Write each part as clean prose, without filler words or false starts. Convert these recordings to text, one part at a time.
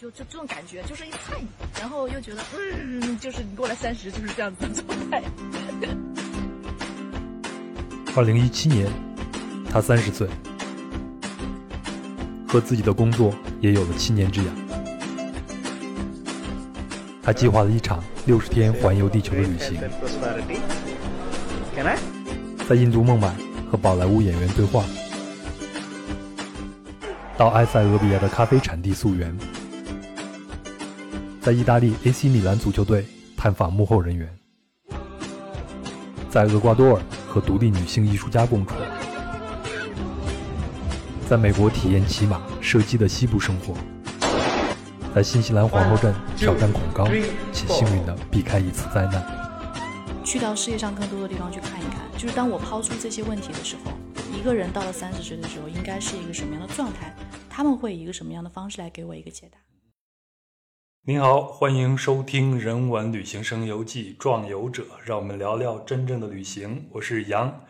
就这种感觉，就是一菜，然后又觉得就是你过了30就是这样子的状态。2017年，他30岁，和自己的工作也有了7年之痒。他计划了一场60天环游地球的旅行，在印度孟买和宝莱坞演员对话，到埃塞俄比亚的咖啡产地溯源，在意大利 AC 米兰足球队探访幕后人员，在厄瓜多尔和独立女性艺术家共处，在美国体验骑马、射击的西部生活，在新西兰皇后镇挑战恐高，且幸运地避开一次灾难。去到世界上更多的地方去看一看，就是当我抛出这些问题的时候，一个人到了30岁的时候应该是一个什么样的状态，他们会以一个什么样的方式来给我一个解答。您好，欢迎收听人文旅行声游记壮游者，让我们聊聊真正的旅行。我是杨。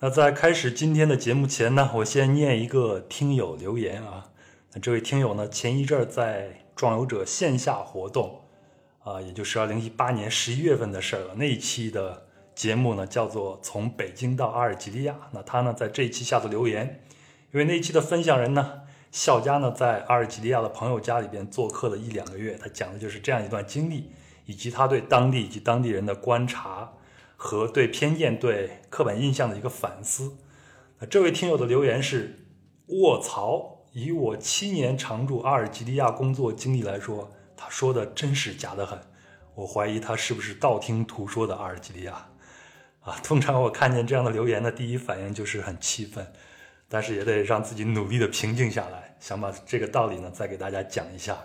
那在开始今天的节目前呢，我先念一个听友留言啊。那这位听友呢，前一阵在壮游者线下活动啊，也就是2018年11月份的事了。那一期的节目呢叫做从北京到阿尔及利亚。那他呢在这一期下的留言，因为那一期的分享人呢笑家呢在阿尔及利亚的朋友家里边做客了1-2个月，他讲的就是这样一段经历，以及他对当地以及当地人的观察和对偏见、对刻板印象的一个反思。那这位听友的留言是：卧槽，以我7年常驻阿尔及利亚工作经历来说，他说的真是假得很，我怀疑他是不是道听途说的阿尔及利亚啊。通常我看见这样的留言的第一反应就是很气愤，但是也得让自己努力的平静下来，想把这个道理呢再给大家讲一下。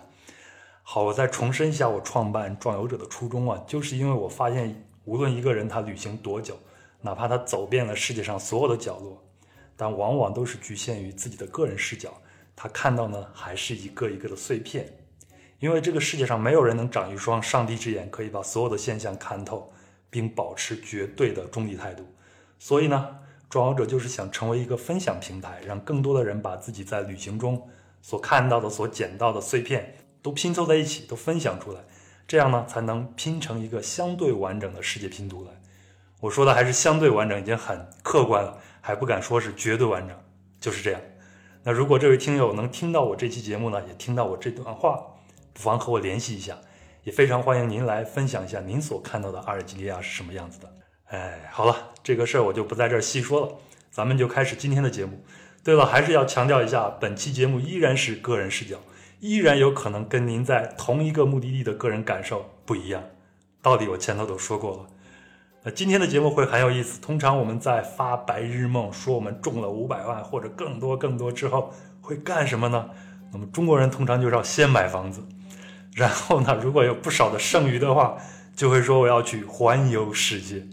好，我再重申一下我创办壮游者的初衷啊，就是因为我发现无论一个人他旅行多久，哪怕他走遍了世界上所有的角落，但往往都是局限于自己的个人视角，他看到呢还是一个一个的碎片。因为这个世界上没有人能长一双上帝之眼，可以把所有的现象看透，并保持绝对的中立态度。所以呢，壮游者就是想成为一个分享平台，让更多的人把自己在旅行中所看到的、所捡到的碎片都拼凑在一起，都分享出来，这样呢才能拼成一个相对完整的世界拼图来。我说的还是相对完整，已经很客观了，还不敢说是绝对完整，就是这样。那如果这位听友能听到我这期节目呢，也听到我这段话，不妨和我联系一下，也非常欢迎您来分享一下您所看到的阿尔及利亚是什么样子的。哎，好了，这个事儿我就不在这儿细说了，咱们就开始今天的节目。对了，还是要强调一下，本期节目依然是个人视角，依然有可能跟您在同一个目的地的个人感受不一样，道理我前头都说过了。今天的节目会很有意思，通常我们在发白日梦，说我们中了500万或者更多之后会干什么呢？那么中国人通常就是要先买房子，然后呢如果有不少的剩余的话，就会说我要去环游世界。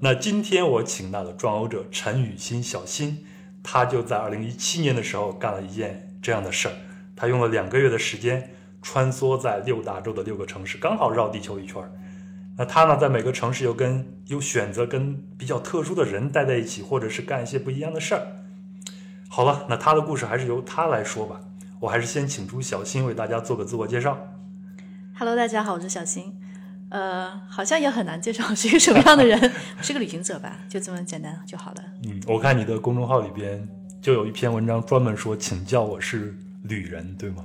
那今天我请到的壮游者陈雨欣小新，他就在2017年的时候干了一件这样的事儿。他用了2个月的时间穿梭在6大洲的6个城市，刚好绕地球一圈。那他呢在每个城市又选择跟比较特殊的人待在一起，或者是干一些不一样的事儿。好了，那他的故事还是由他来说吧，我还是先请出小新为大家做个自我介绍。Hello， 大家好，我是小新。好像也很难介绍我是一个什么样的人，是个旅行者吧，就这么简单就好了。我看你的公众号里边就有一篇文章专门说请叫我是旅人，对吗？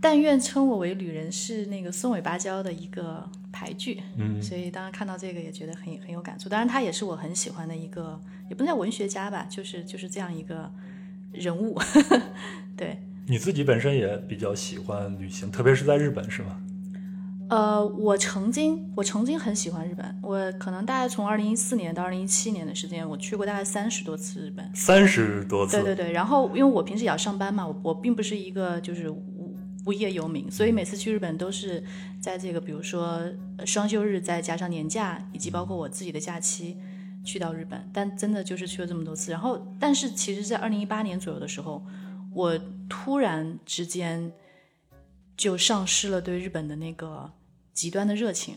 但愿称我为旅人是那个松尾芭蕉的一个俳句，所以当然看到这个也觉得很有感触。当然他也是我很喜欢的一个，也不能叫文学家吧，就是这样一个人物。对，你自己本身也比较喜欢旅行，特别是在日本是吗？我曾经很喜欢日本，我可能大概从2014年到2017年的时间，我去过大概30多次日本。30多次？对。然后因为我平时也要上班嘛，我并不是一个就是无业游民，所以每次去日本都是在这个比如说双休日再加上年假以及包括我自己的假期去到日本，但真的就是去了这么多次。然后但是其实在2018年左右的时候，我突然之间就丧失了对日本的那个极端的热情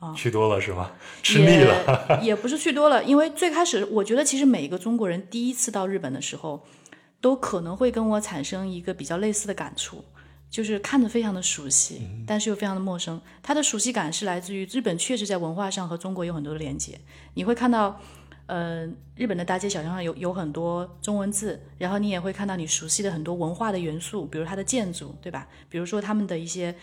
啊，去多了是吗？吃腻了也不是去多了，因为最开始我觉得其实每一个中国人第一次到日本的时候，都可能会跟我产生一个比较类似的感触，就是看着非常的熟悉，但是又非常的陌生。它的熟悉感是来自于日本确实在文化上和中国有很多的连接，你会看到日本的大街小巷上有很多中文字，然后你也会看到你熟悉的很多文化的元素，比如它的建筑，对吧？比如说他们的一些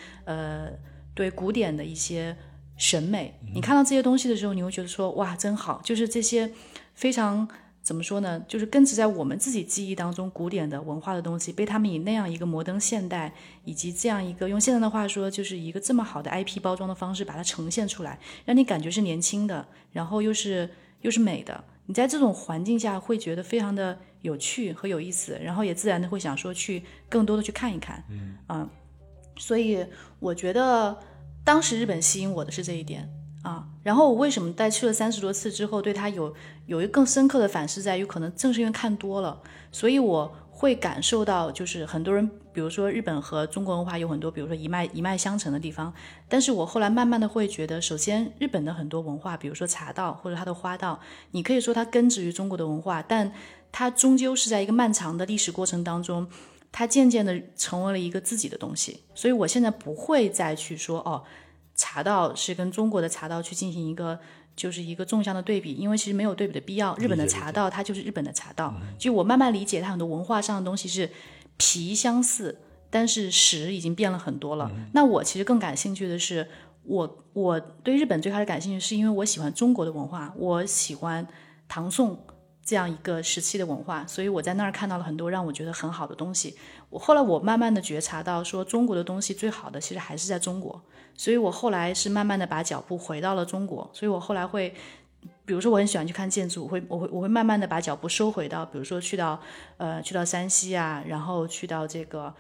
对古典的一些审美，你看到这些东西的时候，你会觉得说哇真好，就是这些非常怎么说呢，就是根植在我们自己记忆当中古典的文化的东西，被他们以那样一个摩登现代以及这样一个用现在的话说就是一个这么好的 IP 包装的方式把它呈现出来，让你感觉是年轻的，然后又是美的。你在这种环境下会觉得非常的有趣和有意思，然后也自然的会想说去更多的去看一看。所以我觉得当时日本吸引我的是这一点啊。然后我为什么在去了30多次之后对它有一个更深刻的反思，在于可能正是因为看多了，所以我会感受到就是很多人，比如说日本和中国文化有很多比如说一脉相承的地方，但是我后来慢慢的会觉得，首先日本的很多文化，比如说茶道或者它的花道，你可以说它根植于中国的文化，但它终究是在一个漫长的历史过程当中，它渐渐的成为了一个自己的东西。所以我现在不会再去说茶道是跟中国的茶道去进行一个就是一个纵向的对比，因为其实没有对比的必要。日本的茶道它就是日本的茶道，就我慢慢理解它很多文化上的东西是皮相似，但是实已经变了很多了。那我其实更感兴趣的是，我对日本最开始感兴趣是因为我喜欢中国的文化，我喜欢唐宋这样一个时期的文化，所以我在那儿看到了很多让我觉得很好的东西。后来我慢慢的觉察到说中国的东西最好的其实还是在中国，所以我后来是慢慢的把脚步回到了中国。所以我后来会，比如说我很喜欢去看建筑，我会慢慢的把脚步收回到，比如说去到山西啊，然后去到这个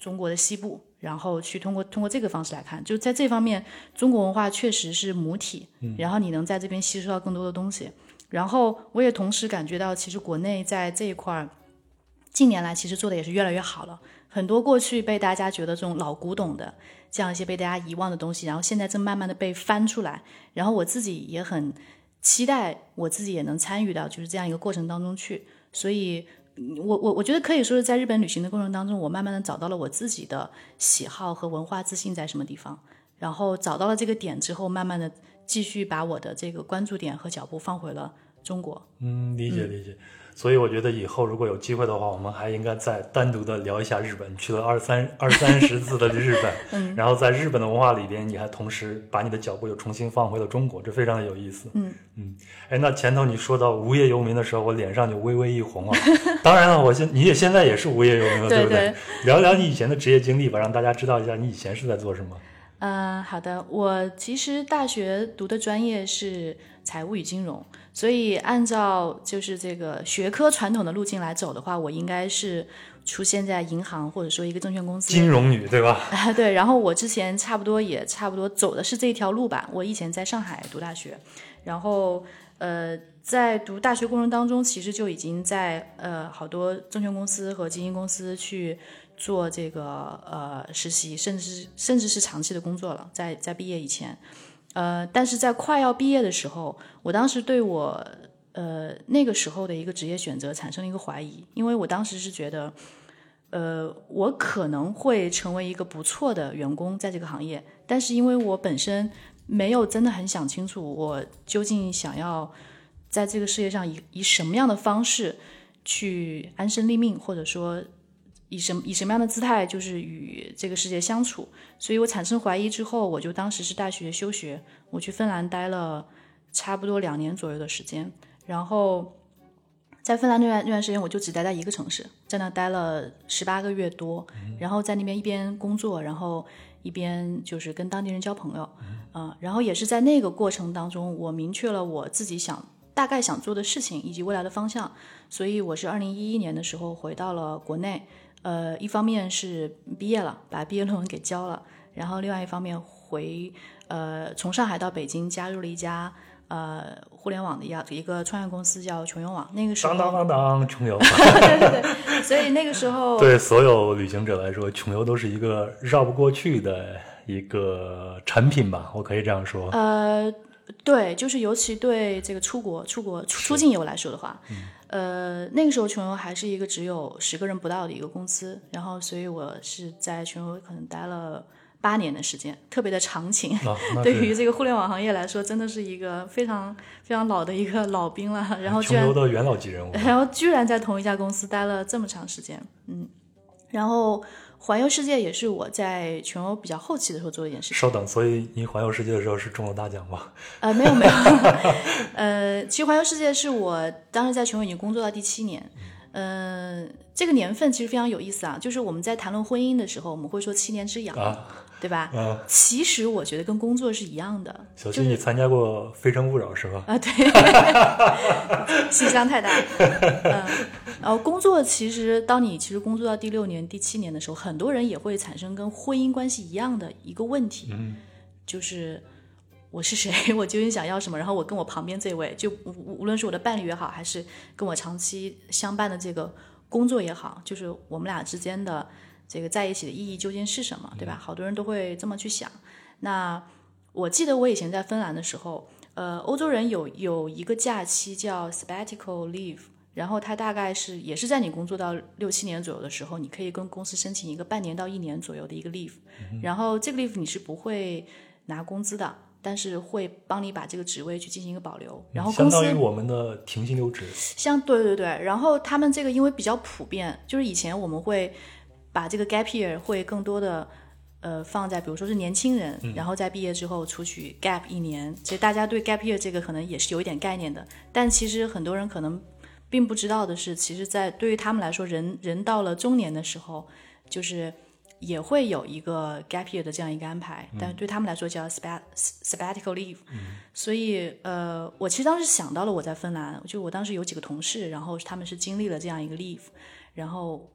中国的西部，然后去通过这个方式来看，就在这方面中国文化确实是母体，然后你能在这边吸收到更多的东西。然后我也同时感觉到其实国内在这一块近年来其实做的也是越来越好了，很多过去被大家觉得这种老古董的这样一些被大家遗忘的东西，然后现在正慢慢的被翻出来，然后我自己也很期待我自己也能参与到就是这样一个过程当中去。所以我觉得可以说是在日本旅行的过程当中，我慢慢的找到了我自己的喜好和文化自信在什么地方，然后找到了这个点之后，慢慢的继续把我的这个关注点和脚步放回了中国。理解。所以我觉得以后如果有机会的话，我们还应该再单独的聊一下日本。去了二三十次的日本然后在日本的文化里边，你还同时把你的脚步又重新放回了中国，这非常的有意思。那前头你说到无业游民的时候，我脸上就微微一红啊。当然了，你也现在也是无业游民了对不对？聊聊你以前的职业经历吧，让大家知道一下你以前是在做什么。好的，我其实大学读的专业是财务与金融，所以按照就是这个学科传统的路径来走的话，我应该是出现在银行或者说一个证券公司。金融女对吧？对，然后我之前差不多走的是这条路吧。我以前在上海读大学，然后在读大学过程当中，其实就已经在好多证券公司和基金公司去做这个实习，甚至是长期的工作了，在毕业以前。但是在快要毕业的时候，我当时对我那个时候的一个职业选择产生了一个怀疑，因为我当时是觉得我可能会成为一个不错的员工在这个行业，但是因为我本身没有真的很想清楚我究竟想要在这个世界上以什么样的方式去安身立命，或者说以什么样的姿态就是与这个世界相处，所以我产生怀疑之后，我就当时是大学休学，我去芬兰待了差不多2年左右的时间。然后在芬兰那段时间，我就只待在一个城市，在那待了18个月多，然后在那边一边工作，然后一边就是跟当地人交朋友然后也是在那个过程当中，我明确了我自己大概想做的事情以及未来的方向。所以我是2011年的时候回到了国内，一方面是毕业了，把毕业论文给交了，然后另外一方面从上海到北京，加入了一家互联网的一个创业公司，叫穷游网。那个时候当穷游对，所以那个时候对所有旅行者来说，穷游都是一个绕不过去的一个产品吧，我可以这样说。对，就是尤其对这个出境游来说的话，那个时候穷游还是一个只有10个人不到的一个公司，然后所以我是在穷游可能待了8年的时间，特别的长情、啊、对于这个互联网行业来说真的是一个非常非常老的一个老兵了，然后居然穷游的元老级人物，然后居然在同一家公司待了这么长时间。嗯，然后环游世界也是我在全欧比较后期的时候做的一件事情。稍等，所以你环游世界的时候是中了大奖吗？没有没有其实环游世界是我当时在全欧已经工作到第7年。这个年份其实非常有意思啊，就是我们在谈论婚姻的时候我们会说7年之痒、啊、对吧、啊、其实我觉得跟工作是一样的。小新、就是、你参加过非诚勿扰是吧？啊，对信箱太大然后工作其实当你其实工作到第6年第7年的时候，很多人也会产生跟婚姻关系一样的一个问题、嗯、就是我是谁，我究竟想要什么，然后我跟我旁边这位，就无论是我的伴侣也好，还是跟我长期相伴的这个工作也好，就是我们俩之间的这个在一起的意义究竟是什么，对吧？好多人都会这么去想。那我记得我以前在芬兰的时候，欧洲人有一个假期叫 sabbatical leave，然后它大概是也是在你工作到6-7年左右的时候，你可以跟公司申请一个半年到1年左右的一个 leave， 然后这个 leave 你是不会拿工资的，但是会帮你把这个职位去进行一个保留，然后公司相当于我们的停薪留职，像对对对。然后他们这个因为比较普遍，就是以前我们会把这个 gap year 会更多的放在比如说是年轻人、嗯、然后在毕业之后出去 gap 1年，所以大家对 gap year 这个可能也是有一点概念的，但其实很多人可能并不知道的是，其实在对于他们来说，人到了中年的时候，就是也会有一个 gap year 的这样一个安排，但对他们来说叫 sabbatical leave、嗯、所以我其实当时想到了我在芬兰，就我当时有几个同事，然后他们是经历了这样一个 leave， 然后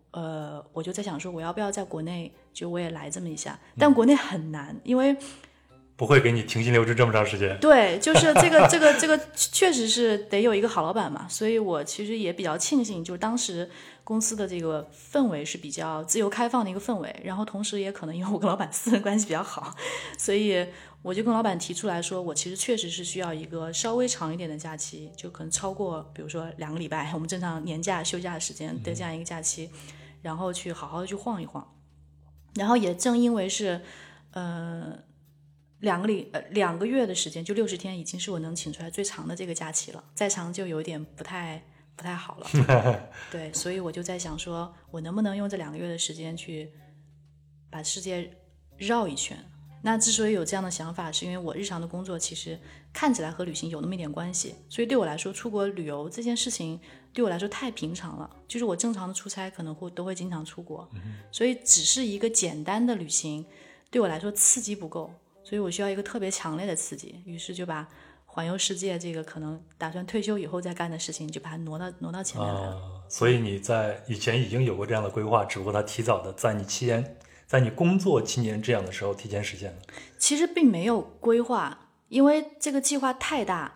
我就在想说我要不要在国内就我也来这么一下，但国内很难，因为不会给你停薪留职这么长时间。对，就是这个确实是得有一个好老板嘛，所以我其实也比较庆幸，就是当时公司的这个氛围是比较自由开放的一个氛围，然后同时也可能因为我跟老板私人关系比较好，所以我就跟老板提出来说，我其实确实是需要一个稍微长一点的假期，就可能超过比如说2个礼拜我们正常年假休假时间的这样一个假期、嗯、然后去好好的去晃一晃。然后也正因为是2个月的时间，就60天已经是我能请出来最长的这个假期了，再长就有点不太好了对，所以我就在想说我能不能用这2个月的时间去把世界绕一圈。那之所以有这样的想法，是因为我日常的工作其实看起来和旅行有那么一点关系，所以对我来说出国旅游这件事情对我来说太平常了，就是我正常的出差可能都会经常出国，所以只是一个简单的旅行对我来说刺激不够，所以我需要一个特别强烈的刺激，于是就把环游世界这个可能打算退休以后再干的事情就把它挪到前面来了、所以你在以前已经有过这样的规划，只不过它提早的在你工作7年这样的时候提前实现了。其实并没有规划，因为这个计划太大，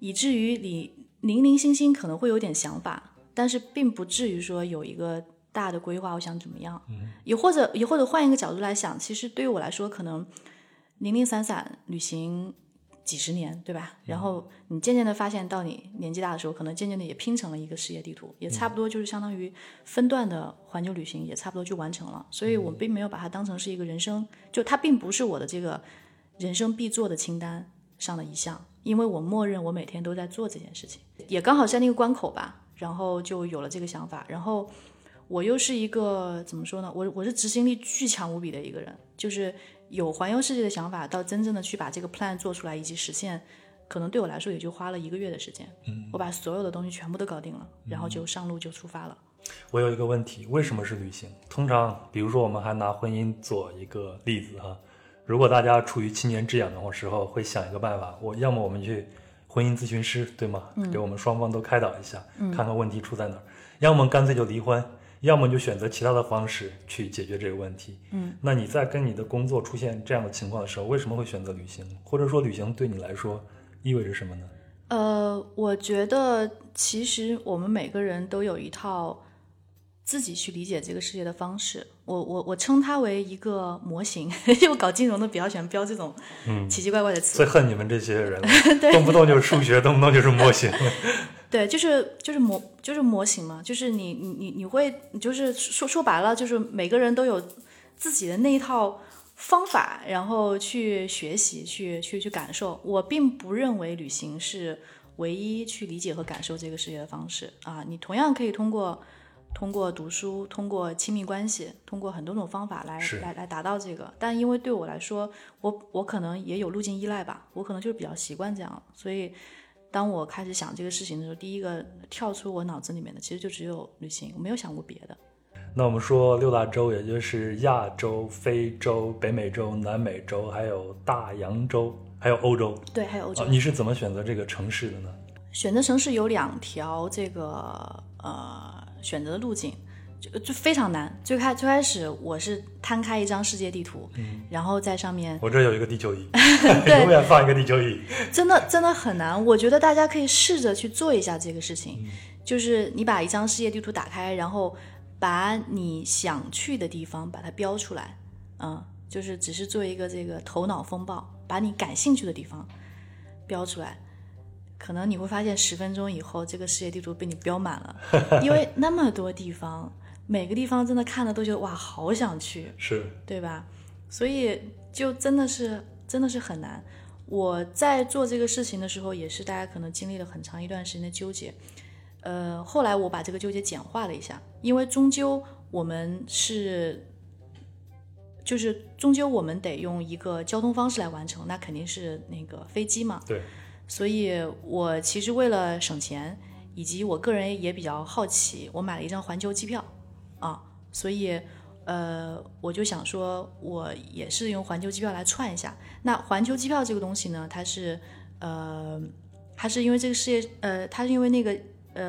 以至于你零零星星可能会有点想法，但是并不至于说有一个大的规划我想怎么样、嗯、也或者换一个角度来想，其实对于我来说可能零零散散旅行几十年，对吧？然后你渐渐的发现到你年纪大的时候，可能渐渐的也拼成了一个世界地图，也差不多就是相当于分段的环球旅行也差不多就完成了，所以我并没有把它当成是一个人生，就它并不是我的这个人生必做的清单上的一项，因为我默认我每天都在做这件事情，也刚好在那个关口吧，然后就有了这个想法。然后我又是一个怎么说呢，我是执行力巨强无比的一个人，就是有环游世界的想法到真正的去把这个 plan 做出来以及实现，可能对我来说也就花了1个月的时间、嗯、我把所有的东西全部都搞定了、嗯、然后就上路就出发了。我有一个问题，为什么是旅行？通常比如说我们还拿婚姻做一个例子哈，如果大家处于7年之痒的时候会想一个办法，要么我们去婚姻咨询师，对吗、嗯、给我们双方都开导一下、嗯、看看问题出在哪儿，要么干脆就离婚，要么就选择其他的方式去解决这个问题。嗯，那你在跟你的工作出现这样的情况的时候，为什么会选择旅行？或者说旅行对你来说意味着什么呢？我觉得其实我们每个人都有一套自己去理解这个世界的方式，我称它为一个模型又搞金融的比较喜欢标这种奇奇怪怪的词、嗯、最恨你们这些人动不动就是数学动不动就是模型对，就是模型嘛，就是你会，就是说白了，就是每个人都有自己的那一套方法，然后去学习，去感受。我并不认为旅行是唯一去理解和感受这个世界的方式啊，你同样可以通过读书，通过亲密关系，通过很多种方法来达到这个。但因为对我来说，我可能也有路径依赖吧，我可能就是比较习惯这样，所以当我开始想这个事情的时候，第一个跳出我脑子里面的其实就只有旅行，我没有想过别的。那我们说六大洲，也就是亚洲、非洲、北美洲、南美洲，还有大洋洲，还有欧洲。对，还有欧洲。你是怎么选择这个城市的呢？选择城市有两条这个选择的路径，就非常难。最开始我是摊开一张世界地图，然后在上面，我这有一个地球仪永远放一个地球仪真的很难。我觉得大家可以试着去做一下这个事情，就是你把一张世界地图打开，然后把你想去的地方把它标出来，就是只是做一个这个头脑风暴，把你感兴趣的地方标出来，可能你会发现10分钟以后这个世界地图被你标满了因为那么多地方，每个地方真的看了都觉得哇好想去，是对吧？所以就真的是很难。我在做这个事情的时候也是大家可能经历了很长一段时间的纠结，后来我把这个纠结简化了一下，因为终究我们得用一个交通方式来完成，那肯定是那个飞机嘛。对，所以我其实为了省钱，以及我个人也比较好奇，我买了一张环球机票啊，所以我就想说我也是用环球机票来串一下。那环球机票这个东西呢，它是因为这个世界它是因为那个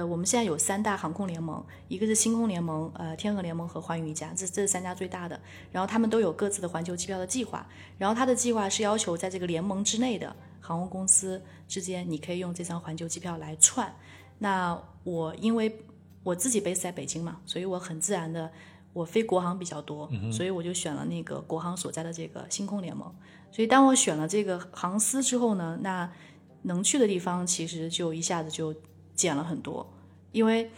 我们现在有3大航空联盟，一个是星空联盟、天河联盟和寰宇一家，这是3家最大的，然后他们都有各自的环球机票的计划，然后它的计划是要求在这个联盟之内的航空公司之间，你可以用这张环球机票来串。那我因为我自己 base 在北京嘛，所以我很自然的我飞国航比较多，所以我就选了那个国航所在的这个星空联盟。所以当我选了这个航司之后呢，那能去的地方其实就一下子就减了很多。因为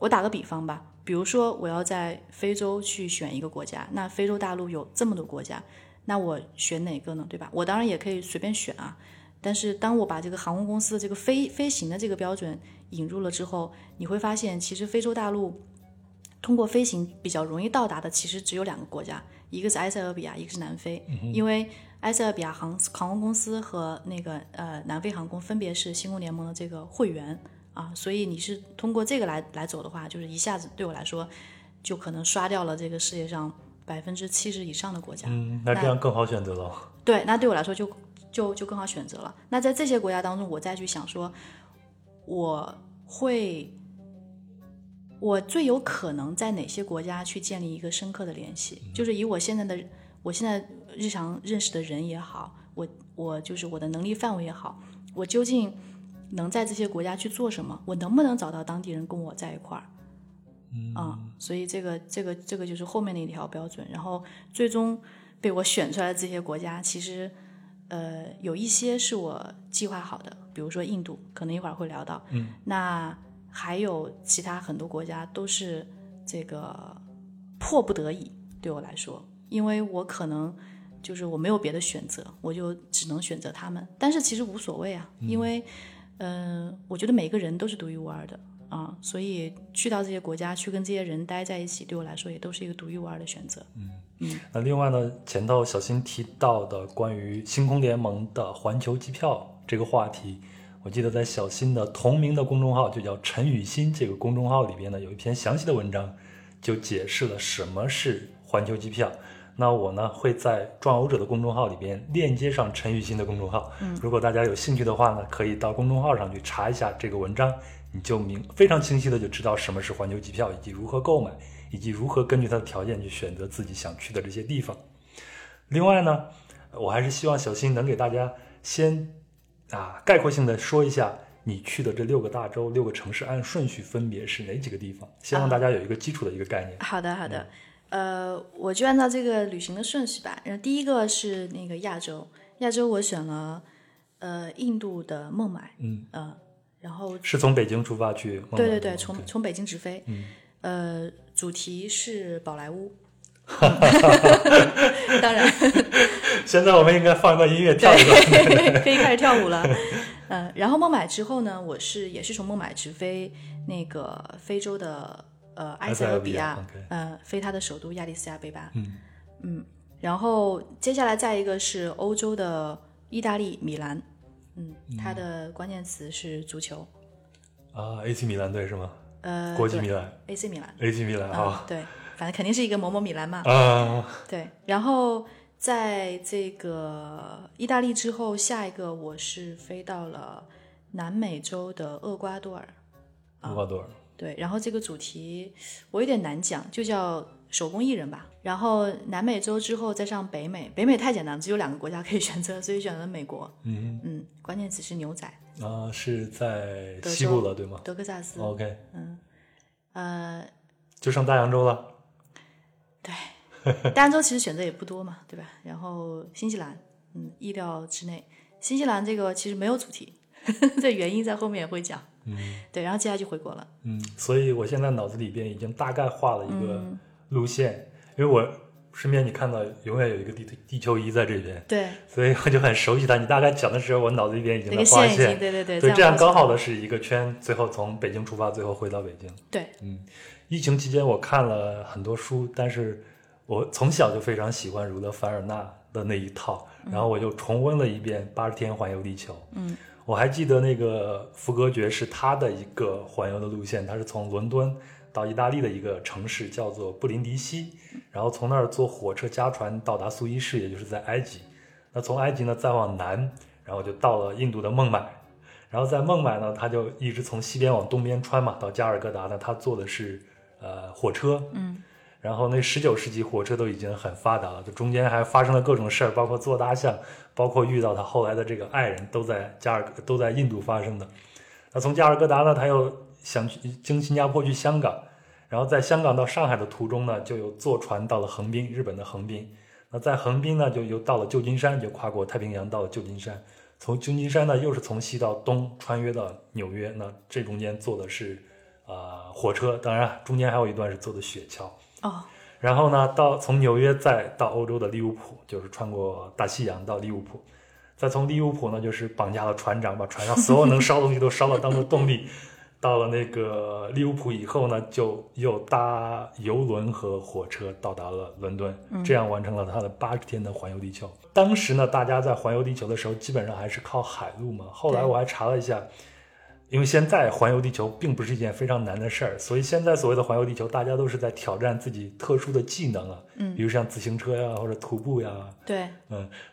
我打个比方吧，比如说我要在非洲去选一个国家，那非洲大陆有这么多国家，那我选哪个呢？对吧？我当然也可以随便选啊，但是当我把这个航空公司的这个飞行的这个标准引入了之后，你会发现其实非洲大陆通过飞行比较容易到达的其实只有2个国家，一个是埃塞俄比亚，一个是南非。因为埃塞俄比亚航空公司和那个南非航空分别是星空联盟的这个会员啊，所以你是通过这个来走的话，就是一下子对我来说就可能刷掉了这个世界上70%以上的国家。那这样更好选择了。对，那对我来说就更好选择了。那在这些国家当中，我再去想说我最有可能在哪些国家去建立一个深刻的联系，就是以我现在日常认识的人也好，我就是我的能力范围也好，我究竟能在这些国家去做什么，我能不能找到当地人跟我在一块儿啊，所以这个就是后面的一条标准。然后最终被我选出来的这些国家，其实有一些是我计划好的，比如说印度，可能一会儿会聊到。那还有其他很多国家都是这个迫不得已，对我来说，因为我可能就是我没有别的选择，我就只能选择他们。但是其实无所谓啊，因为我觉得每个人都是独一无二的啊，所以去到这些国家去跟这些人待在一起，对我来说也都是一个独一无二的选择。那另外呢，前头小新提到的关于星空联盟的环球机票这个话题，我记得在小新的同名的公众号，就叫陈雨欣这个公众号里边呢，有一篇详细的文章就解释了什么是环球机票。那我呢会在壮游者的公众号里边链接上陈雨欣的公众号，如果大家有兴趣的话呢，可以到公众号上去查一下这个文章，你就非常清晰的就知道什么是环球机票，以及如何购买，以及如何根据它的条件去选择自己想去的这些地方。另外呢，我还是希望小新能给大家先概括性的说一下你去的这6个大洲、6个城市按顺序分别是哪几个地方，先让大家有一个基础的一个概念。好的。我就按照这个旅行的顺序吧。然后第一个是那个亚洲，我选了印度的孟买。然后是从北京出发去孟买？对对对，从北京直飞。主题是宝莱坞。当然现在我们应该放一段音乐跳一段可以开始跳舞了。然后孟买之后呢，我也是从孟买直飞那个非洲的埃塞俄比亚，飞它的首都亚的斯亚贝巴。然后接下来再一个是欧洲的意大利米兰，它的关键词是足球啊 ，AC 米兰队是吗？国际米兰 ，AC 米兰 ，AC 米兰啊，对，反正肯定是一个某某米兰嘛啊，对。然后在这个意大利之后，下一个我是飞到了南美洲的厄瓜多尔，对。然后这个主题我有点难讲，就叫手工艺人吧。然后南美洲之后再上北美，北美太简单了，只有2个国家可以选择，所以选择美国。关键词是牛仔啊，是在西部了对吗？德克萨斯。 OK。 就上大洋洲了。对，大洋洲其实选择也不多嘛，对吧？然后新西兰，意料之内。新西兰这个其实没有主题，这原因在后面也会讲。对，然后接下来就回国了。所以我现在脑子里边已经大概画了一个路线，因为我身边你看到永远有一个地球仪在这边，对，所以我就很熟悉它。你大概讲的时候，我脑子里边已经在画线，对对对，所以这样刚好的是一个圈，最后从北京出发，最后回到北京。对，疫情期间我看了很多书，但是我从小就非常喜欢儒勒·凡尔纳的那一套，然后我就重温了一遍《80天环游地球》。我还记得那个福格爵是他的一个环游的路线，他是从伦敦到意大利的一个城市叫做布林迪西，然后从那儿坐火车加船到达苏伊士，也就是在埃及。那从埃及呢再往南，然后就到了印度的孟买，然后在孟买呢他就一直从西边往东边穿嘛，到加尔各答呢他坐的是火车。然后那19世纪火车都已经很发达了，就中间还发生了各种事儿，包括坐大象，包括遇到他后来的这个爱人，都在印度发生的。那从加尔各答呢，他又想经新加坡去香港，然后在香港到上海的途中呢，就有坐船到了横滨，日本的横滨。那在横滨呢，就又到了旧金山，就跨过太平洋到了旧金山。从旧金山呢，又是从西到东穿越到纽约。那这中间坐的是火车，当然中间还有一段是坐的雪橇。然后呢从纽约再到欧洲的利物浦，就是穿过大西洋到利物浦，再从利物浦呢就是绑架了船长，把船上所有能烧的东西都烧了当做动力。到了那个利物浦以后呢，就又搭邮轮和火车到达了伦敦，这样完成了他的80天的环游地球。当时呢大家在环游地球的时候基本上还是靠海路嘛，后来我还查了一下，因为现在环游地球并不是一件非常难的事儿，所以现在所谓的环游地球大家都是在挑战自己特殊的技能啊，比如像自行车呀或者徒步呀。对，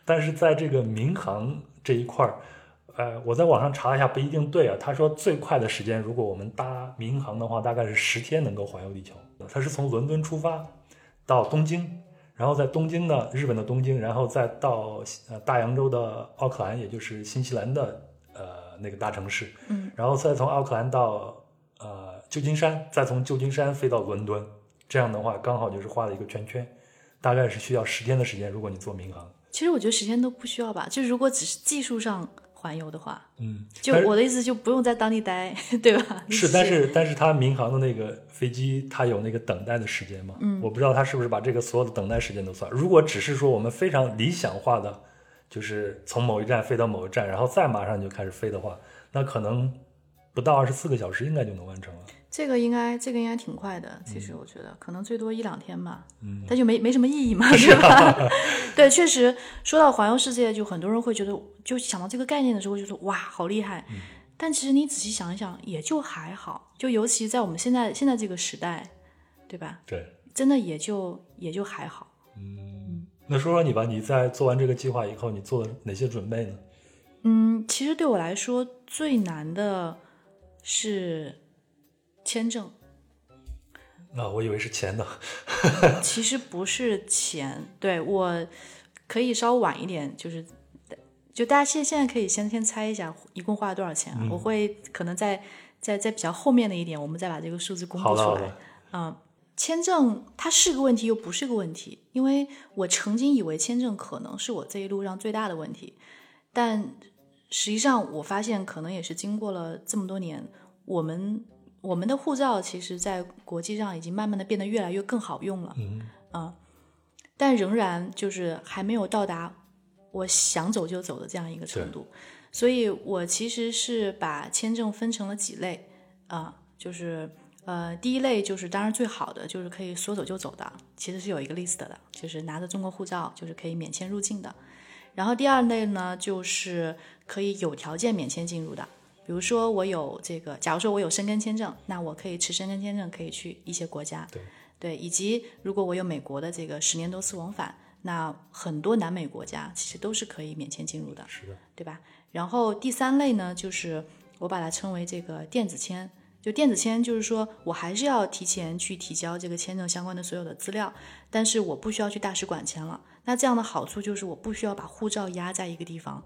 但是在这个民航这一块我在网上查一下不一定对啊，他说最快的时间如果我们搭民航的话大概是10天能够环游地球。他是从伦敦出发到东京，然后在东京呢日本的东京，然后再到大洋洲的奥克兰，也就是新西兰的那个大城市，然后再从奥克兰到旧金山，再从旧金山飞到伦敦，这样的话刚好就是画了一个圈圈，大概是需要10天的时间。如果你做民航，其实我觉得10天都不需要吧，就如果只是技术上环游的话，就我的意思就不用在当地待，对吧？是，但是他民航的那个飞机，他有那个等待的时间嘛？我不知道他是不是把这个所有的等待时间都算。如果只是说我们非常理想化的。就是从某一站飞到某一站，然后再马上就开始飞的话，那可能不到24个小时应该就能完成了。这个应该挺快的，其实我觉得可能最多1-2天吧。但就没什么意义嘛，是吧？对，确实说到环游世界，就很多人会觉得，就想到这个概念的时候，就说哇，好厉害。但其实你仔细想一想，也就还好。就尤其在我们现在这个时代，对吧？对，真的也就还好。那说说你吧，你在做完这个计划以后，你做了哪些准备呢？其实对我来说最难的是签证。我以为是钱呢。其实不是钱，对，我可以稍晚一点，就大家现在可以先猜一下一共花了多少钱啊？我会可能在比较后面的一点，我们再把这个数字公布出来。好了。签证它是个问题又不是个问题，因为我曾经以为签证可能是我这一路上最大的问题，但实际上我发现可能也是经过了这么多年，我们的护照其实在国际上已经慢慢的变得越来越更好用了，但仍然就是还没有到达我想走就走的这样一个程度。所以我其实是把签证分成了几类就是第一类就是当然最好的就是可以说走就走的，其实是有一个 list 的，就是拿着中国护照就是可以免签入境的。然后第二类呢就是可以有条件免签进入的，比如说我有这个，假如说我有申根签证，那我可以持申根签证可以去一些国家，对，以及如果我有美国的这个10年多次往返，那很多南美国家其实都是可以免签进入的，是的，对吧？然后第三类呢，就是我把它称为这个电子签，就电子签就是说我还是要提前去提交这个签证相关的所有的资料，但是我不需要去大使馆签了。那这样的好处就是我不需要把护照压在一个地方，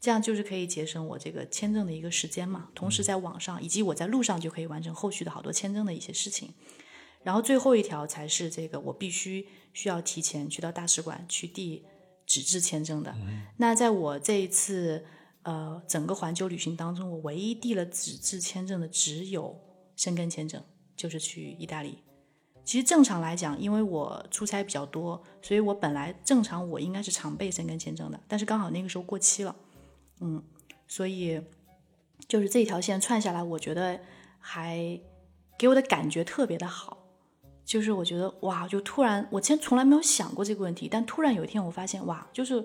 这样就是可以节省我这个签证的一个时间嘛。同时在网上以及我在路上就可以完成后续的好多签证的一些事情。然后最后一条才是这个我必须需要提前去到大使馆去递纸质签证的。那在我这一次整个环球旅行当中，我唯一递了纸质签证的只有申根签证，就是去意大利。其实正常来讲，因为我出差比较多，所以我本来正常我应该是常备申根签证的，但是刚好那个时候过期了，所以就是这条线串下来，我觉得还给我的感觉特别的好。就是我觉得哇，就突然，我之前从来没有想过这个问题，但突然有一天我发现哇，就是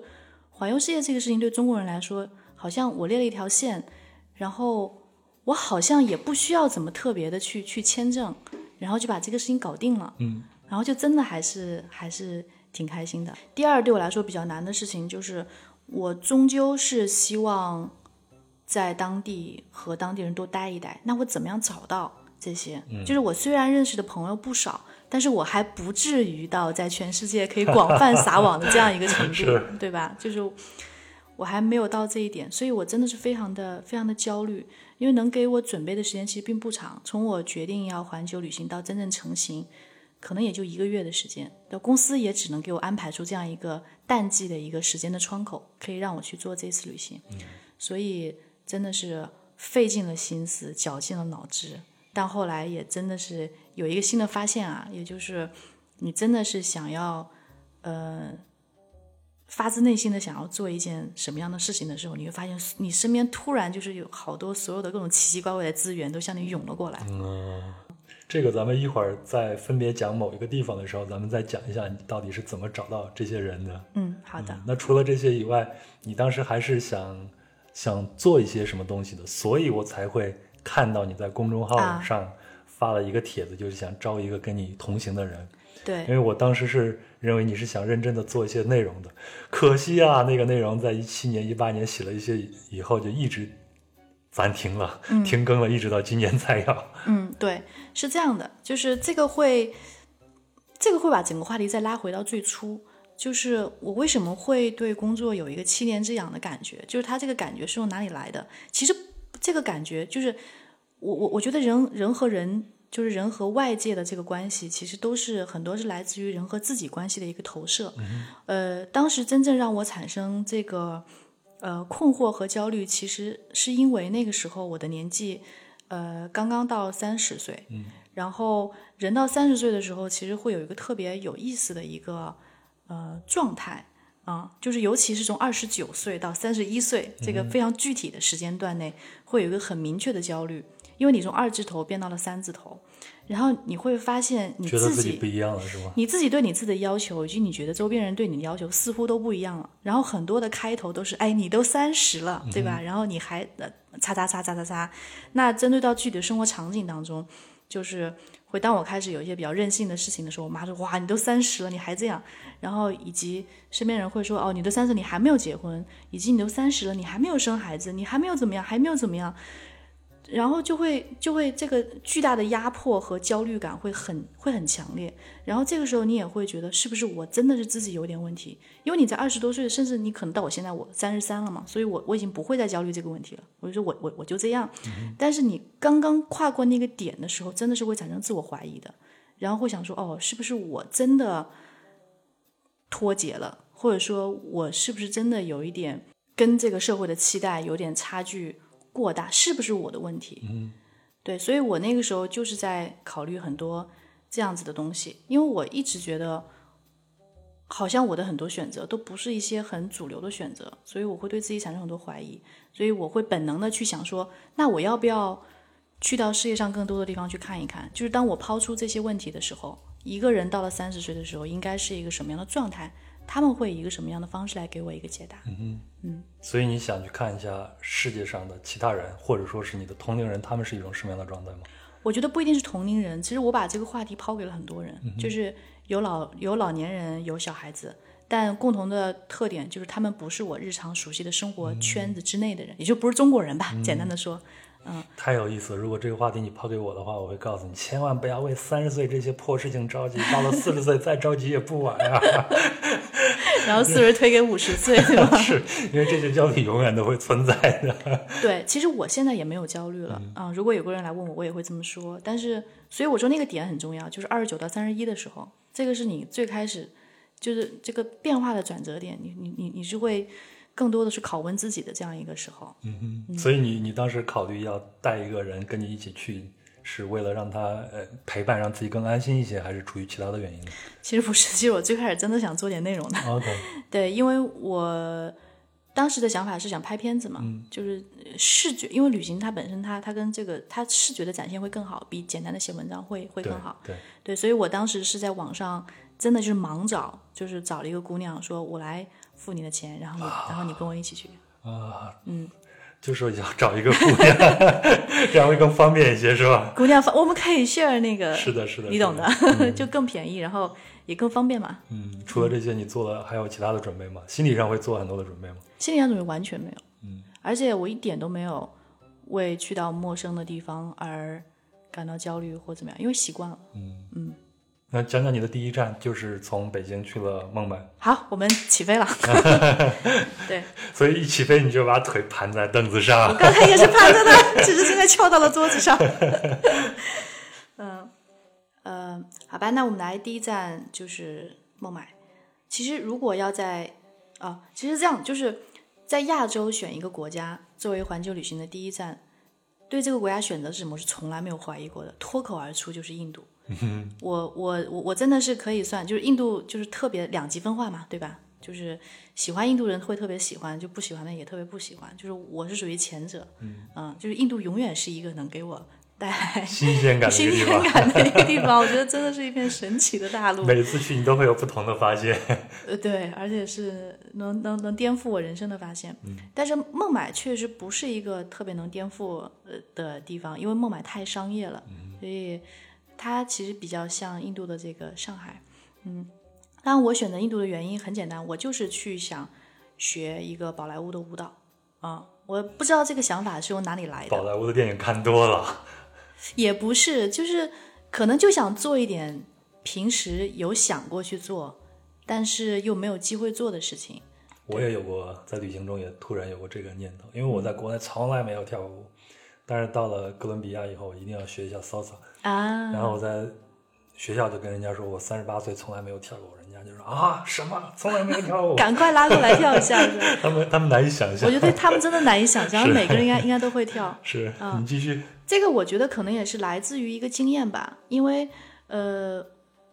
环游世界这个事情对中国人来说，好像我列了一条线，然后我好像也不需要怎么特别的去签证，然后就把这个事情搞定了，然后就真的还是挺开心的。第二对我来说比较难的事情就是，我终究是希望在当地和当地人多待一待，那我怎么样找到这些，就是我虽然认识的朋友不少，但是我还不至于到在全世界可以广泛撒网的这样一个程度对吧，就是我还没有到这一点，所以我真的是非常的焦虑。因为能给我准备的时间其实并不长，从我决定要环球旅行到真正成型可能也就1个月的时间，公司也只能给我安排出这样一个淡季的一个时间的窗口，可以让我去做这次旅行，所以真的是费尽了心思，绞尽了脑汁。但后来也真的是有一个新的发现啊，也就是你真的是想要发自内心的想要做一件什么样的事情的时候，你会发现你身边突然就是有好多所有的各种奇奇怪怪的资源都向你涌了过来。这个咱们一会儿再分别讲某一个地方的时候，咱们再讲一下你到底是怎么找到这些人的。好的。那除了这些以外，你当时还是想做一些什么东西的，所以我才会看到你在公众号上发了一个帖子，就是想招一个跟你同行的人。对，因为我当时是认为你是想认真的做一些内容的，可惜啊，那个内容在17年、18年写了一些以后就一直暂停了，停更了，一直到今年才要。对，是这样的，就是这个会把整个话题再拉回到最初。就是我为什么会对工作有一个7年之痒的感觉，就是它这个感觉是从哪里来的？其实这个感觉就是我觉得人和人，就是人和外界的这个关系，其实都是很多是来自于人和自己关系的一个投射。当时真正让我产生这个困惑和焦虑，其实是因为那个时候我的年纪刚刚到30岁，然后人到30岁的时候，其实会有一个特别有意思的一个状态。就是尤其是从29岁到31岁这个非常具体的时间段内，会有一个很明确的焦虑，因为你从2字头变到了3字头，然后你会发现你觉得自己不一样了，是吗？你自己对你自己的要求以及你觉得周边人对你的要求似乎都不一样了。然后很多的开头都是哎，你都30了，对吧？然后你还。那针对到具体的生活场景当中，就是会当我开始有一些比较任性的事情的时候，我妈说哇，你都30了你还这样，然后以及身边人会说哦，你都30你还没有结婚，以及你都30了你还没有生孩子，你还没有怎么样，还没有怎么样，然后就会这个巨大的压迫和焦虑感会很强烈。然后这个时候你也会觉得是不是我真的是自己有点问题，因为你在20多岁，甚至你可能到我现在我33了嘛，所以我已经不会再焦虑这个问题了，我就说我就这样。但是你刚刚跨过那个点的时候，真的是会产生自我怀疑的，然后会想说哦，是不是我真的脱节了，或者说我是不是真的有一点跟这个社会的期待有点差距过大，是不是我的问题？嗯，对，所以我那个时候就是在考虑很多这样子的东西，因为我一直觉得好像我的很多选择都不是一些很主流的选择，所以我会对自己产生很多怀疑，所以我会本能的去想说，那我要不要去到世界上更多的地方去看一看，就是当我抛出这些问题的时候，一个人到了30岁的时候应该是一个什么样的状态，他们会以一个什么样的方式来给我一个解答。嗯嗯，所以你想去看一下世界上的其他人，或者说是你的同龄人，他们是一种什么样的状态吗？我觉得不一定是同龄人，其实我把这个话题抛给了很多人，就是有老年人，有小孩子，但共同的特点就是他们不是我日常熟悉的生活圈子之内的人，也就不是中国人吧，简单的说。嗯，太有意思了，如果这个话题你抛给我的话，我会告诉你千万不要为30岁这些破事情着急，到了40岁再着急也不晚呀、啊。然后40推给50岁，对吧？是，因为这些焦虑永远都会存在的。对，其实我现在也没有焦虑了啊、如果有个人来问我，我也会这么说。但是，所以我说那个点很重要，就是29到31的时候，这个是你最开始就是这个变化的转折点，你是会更多的是拷问自己的这样一个时候。嗯嗯。所以你当时考虑要带一个人跟你一起去，是为了让他陪伴，让自己更安心一些，还是出于其他的原因？其实不是，其实我最开始真的想做点内容的。Okay. 对，因为我当时的想法是想拍片子嘛，就是视觉，因为旅行它本身它跟这个它视觉的展现会更好，比简单的写文章会更好。对，所以我当时是在网上真的就是盲找，就是找了一个姑娘说我来付你的钱，然后你跟我一起去啊，嗯。就说要找一个姑娘这样会更方便一些，是吧？姑娘我们可以 share 那个，是的你懂的就更便宜，然后也更方便嘛。嗯，除了这些你做了还有其他的准备吗？心理上会做很多的准备吗？心理上准备完全没有。嗯，而且我一点都没有为去到陌生的地方而感到焦虑或怎么样，因为习惯了。嗯嗯，那讲讲你的第一站，就是从北京去了孟买。好，我们起飞了对，所以一起飞你就把腿盘在凳子上我刚才也是盘着的只是现在翘到了桌子上好吧，那我们来第一站就是孟买。其实如果要在其实这样，就是在亚洲选一个国家作为环球旅行的第一站，对这个国家选择是什么，是从来没有怀疑过的，脱口而出就是印度。我真的是可以算，就是印度就是特别两极分化嘛，对吧？就是喜欢印度人会特别喜欢，就不喜欢的也特别不喜欢，就是我是属于前者。就是印度永远是一个能给我带来新鲜感的一个地方我觉得真的是一片神奇的大陆，每次去你都会有不同的发现对，而且是能颠覆我人生的发现。但是孟买确实不是一个特别能颠覆的地方，因为孟买太商业了，所以它其实比较像印度的这个上海。当然我选择印度的原因很简单，我就是去想学一个宝莱坞的舞蹈啊。我不知道这个想法是由哪里来的，宝莱坞的电影看多了也不是，就是可能就想做一点平时有想过去做但是又没有机会做的事情。我也有过，在旅行中也突然有过这个念头，因为我在国内从来没有跳舞，但是到了哥伦比亚以后我一定要学一下 salsa 啊。然后我在学校就跟人家说我38岁从来没有跳过，人家就说啊什么从来没有跳过赶快拉过来跳一下他们难以想象，我觉得他们真的难以想象每个人应该都会跳。是、你继续。这个我觉得可能也是来自于一个经验吧，因为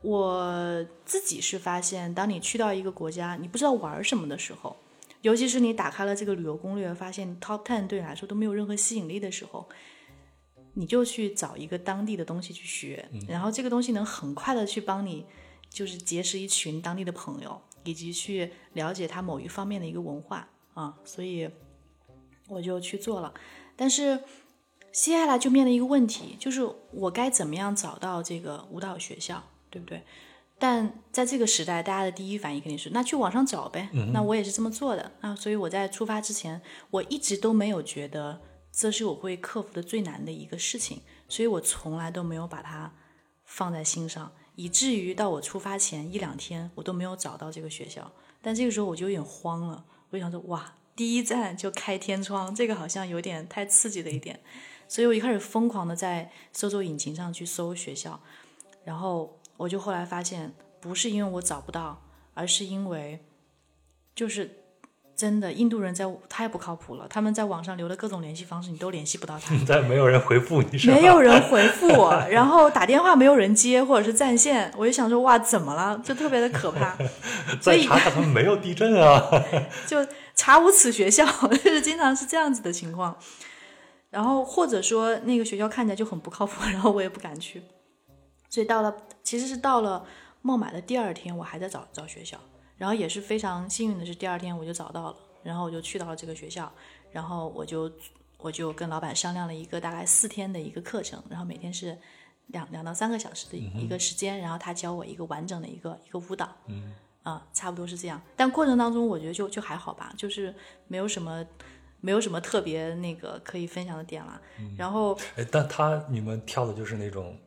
我自己是发现当你去到一个国家你不知道玩什么的时候，尤其是你打开了这个旅游攻略发现 Top 10 对你来说都没有任何吸引力的时候，你就去找一个当地的东西去学，然后这个东西能很快的去帮你就是结识一群当地的朋友，以及去了解它某一方面的一个文化啊。所以我就去做了，但是接下来就面临一个问题，就是我该怎么样找到这个舞蹈学校，对不对？但在这个时代大家的第一反应肯定是那去网上找呗。那我也是这么做的啊。所以我在出发之前我一直都没有觉得这是我会克服的最难的一个事情，所以我从来都没有把它放在心上，以至于到我出发前1-2天我都没有找到这个学校。但这个时候我就有点慌了，我就想说哇第一站就开天窗，这个好像有点太刺激了一点，所以我一开始疯狂的在搜索引擎上去搜学校，然后我就后来发现不是因为我找不到，而是因为就是真的印度人太不靠谱了，他们在网上留的各种联系方式你都联系不到他们，但没有人回复你是吧？没有人回复我然后打电话没有人接或者是占线，我就想说哇怎么了，就特别的可怕再查查他们没有地震啊就查无此学校，就是经常是这样子的情况。然后或者说那个学校看起来就很不靠谱，然后我也不敢去。所以到了孟买的第二天我还在找学校，然后也是非常幸运的是第二天我就找到了，然后我就去到了这个学校，然后我就跟老板商量了一个大概4天的一个课程，然后每天是2到3个小时的一个时间，然后他教我一个完整的一个舞蹈，差不多是这样。但过程当中我觉得就还好吧，就是没有什么特别那个可以分享的点啦。然后但你们跳的就是那种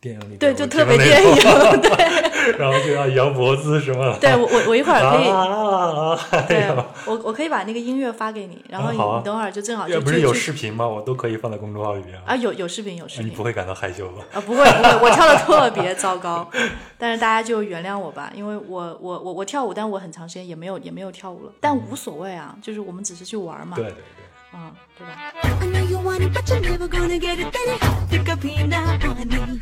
电影里面，对，就特别电影对然后就要摇脖子什么对，我一会儿可以对，我可以把那个音乐发给你，然后你等会儿就正好就不是有视频吗？我都可以放在公众号里面啊，有视频你不会感到害羞吧？啊，不会，我跳的特别糟糕但是大家就原谅我吧，因为我跳舞，但我很长时间也没有跳舞了，但无所谓啊，就是我们只是去玩嘛，对对吧？ I know you want it, but you're never gonna get it, baby. Pick up in the honey.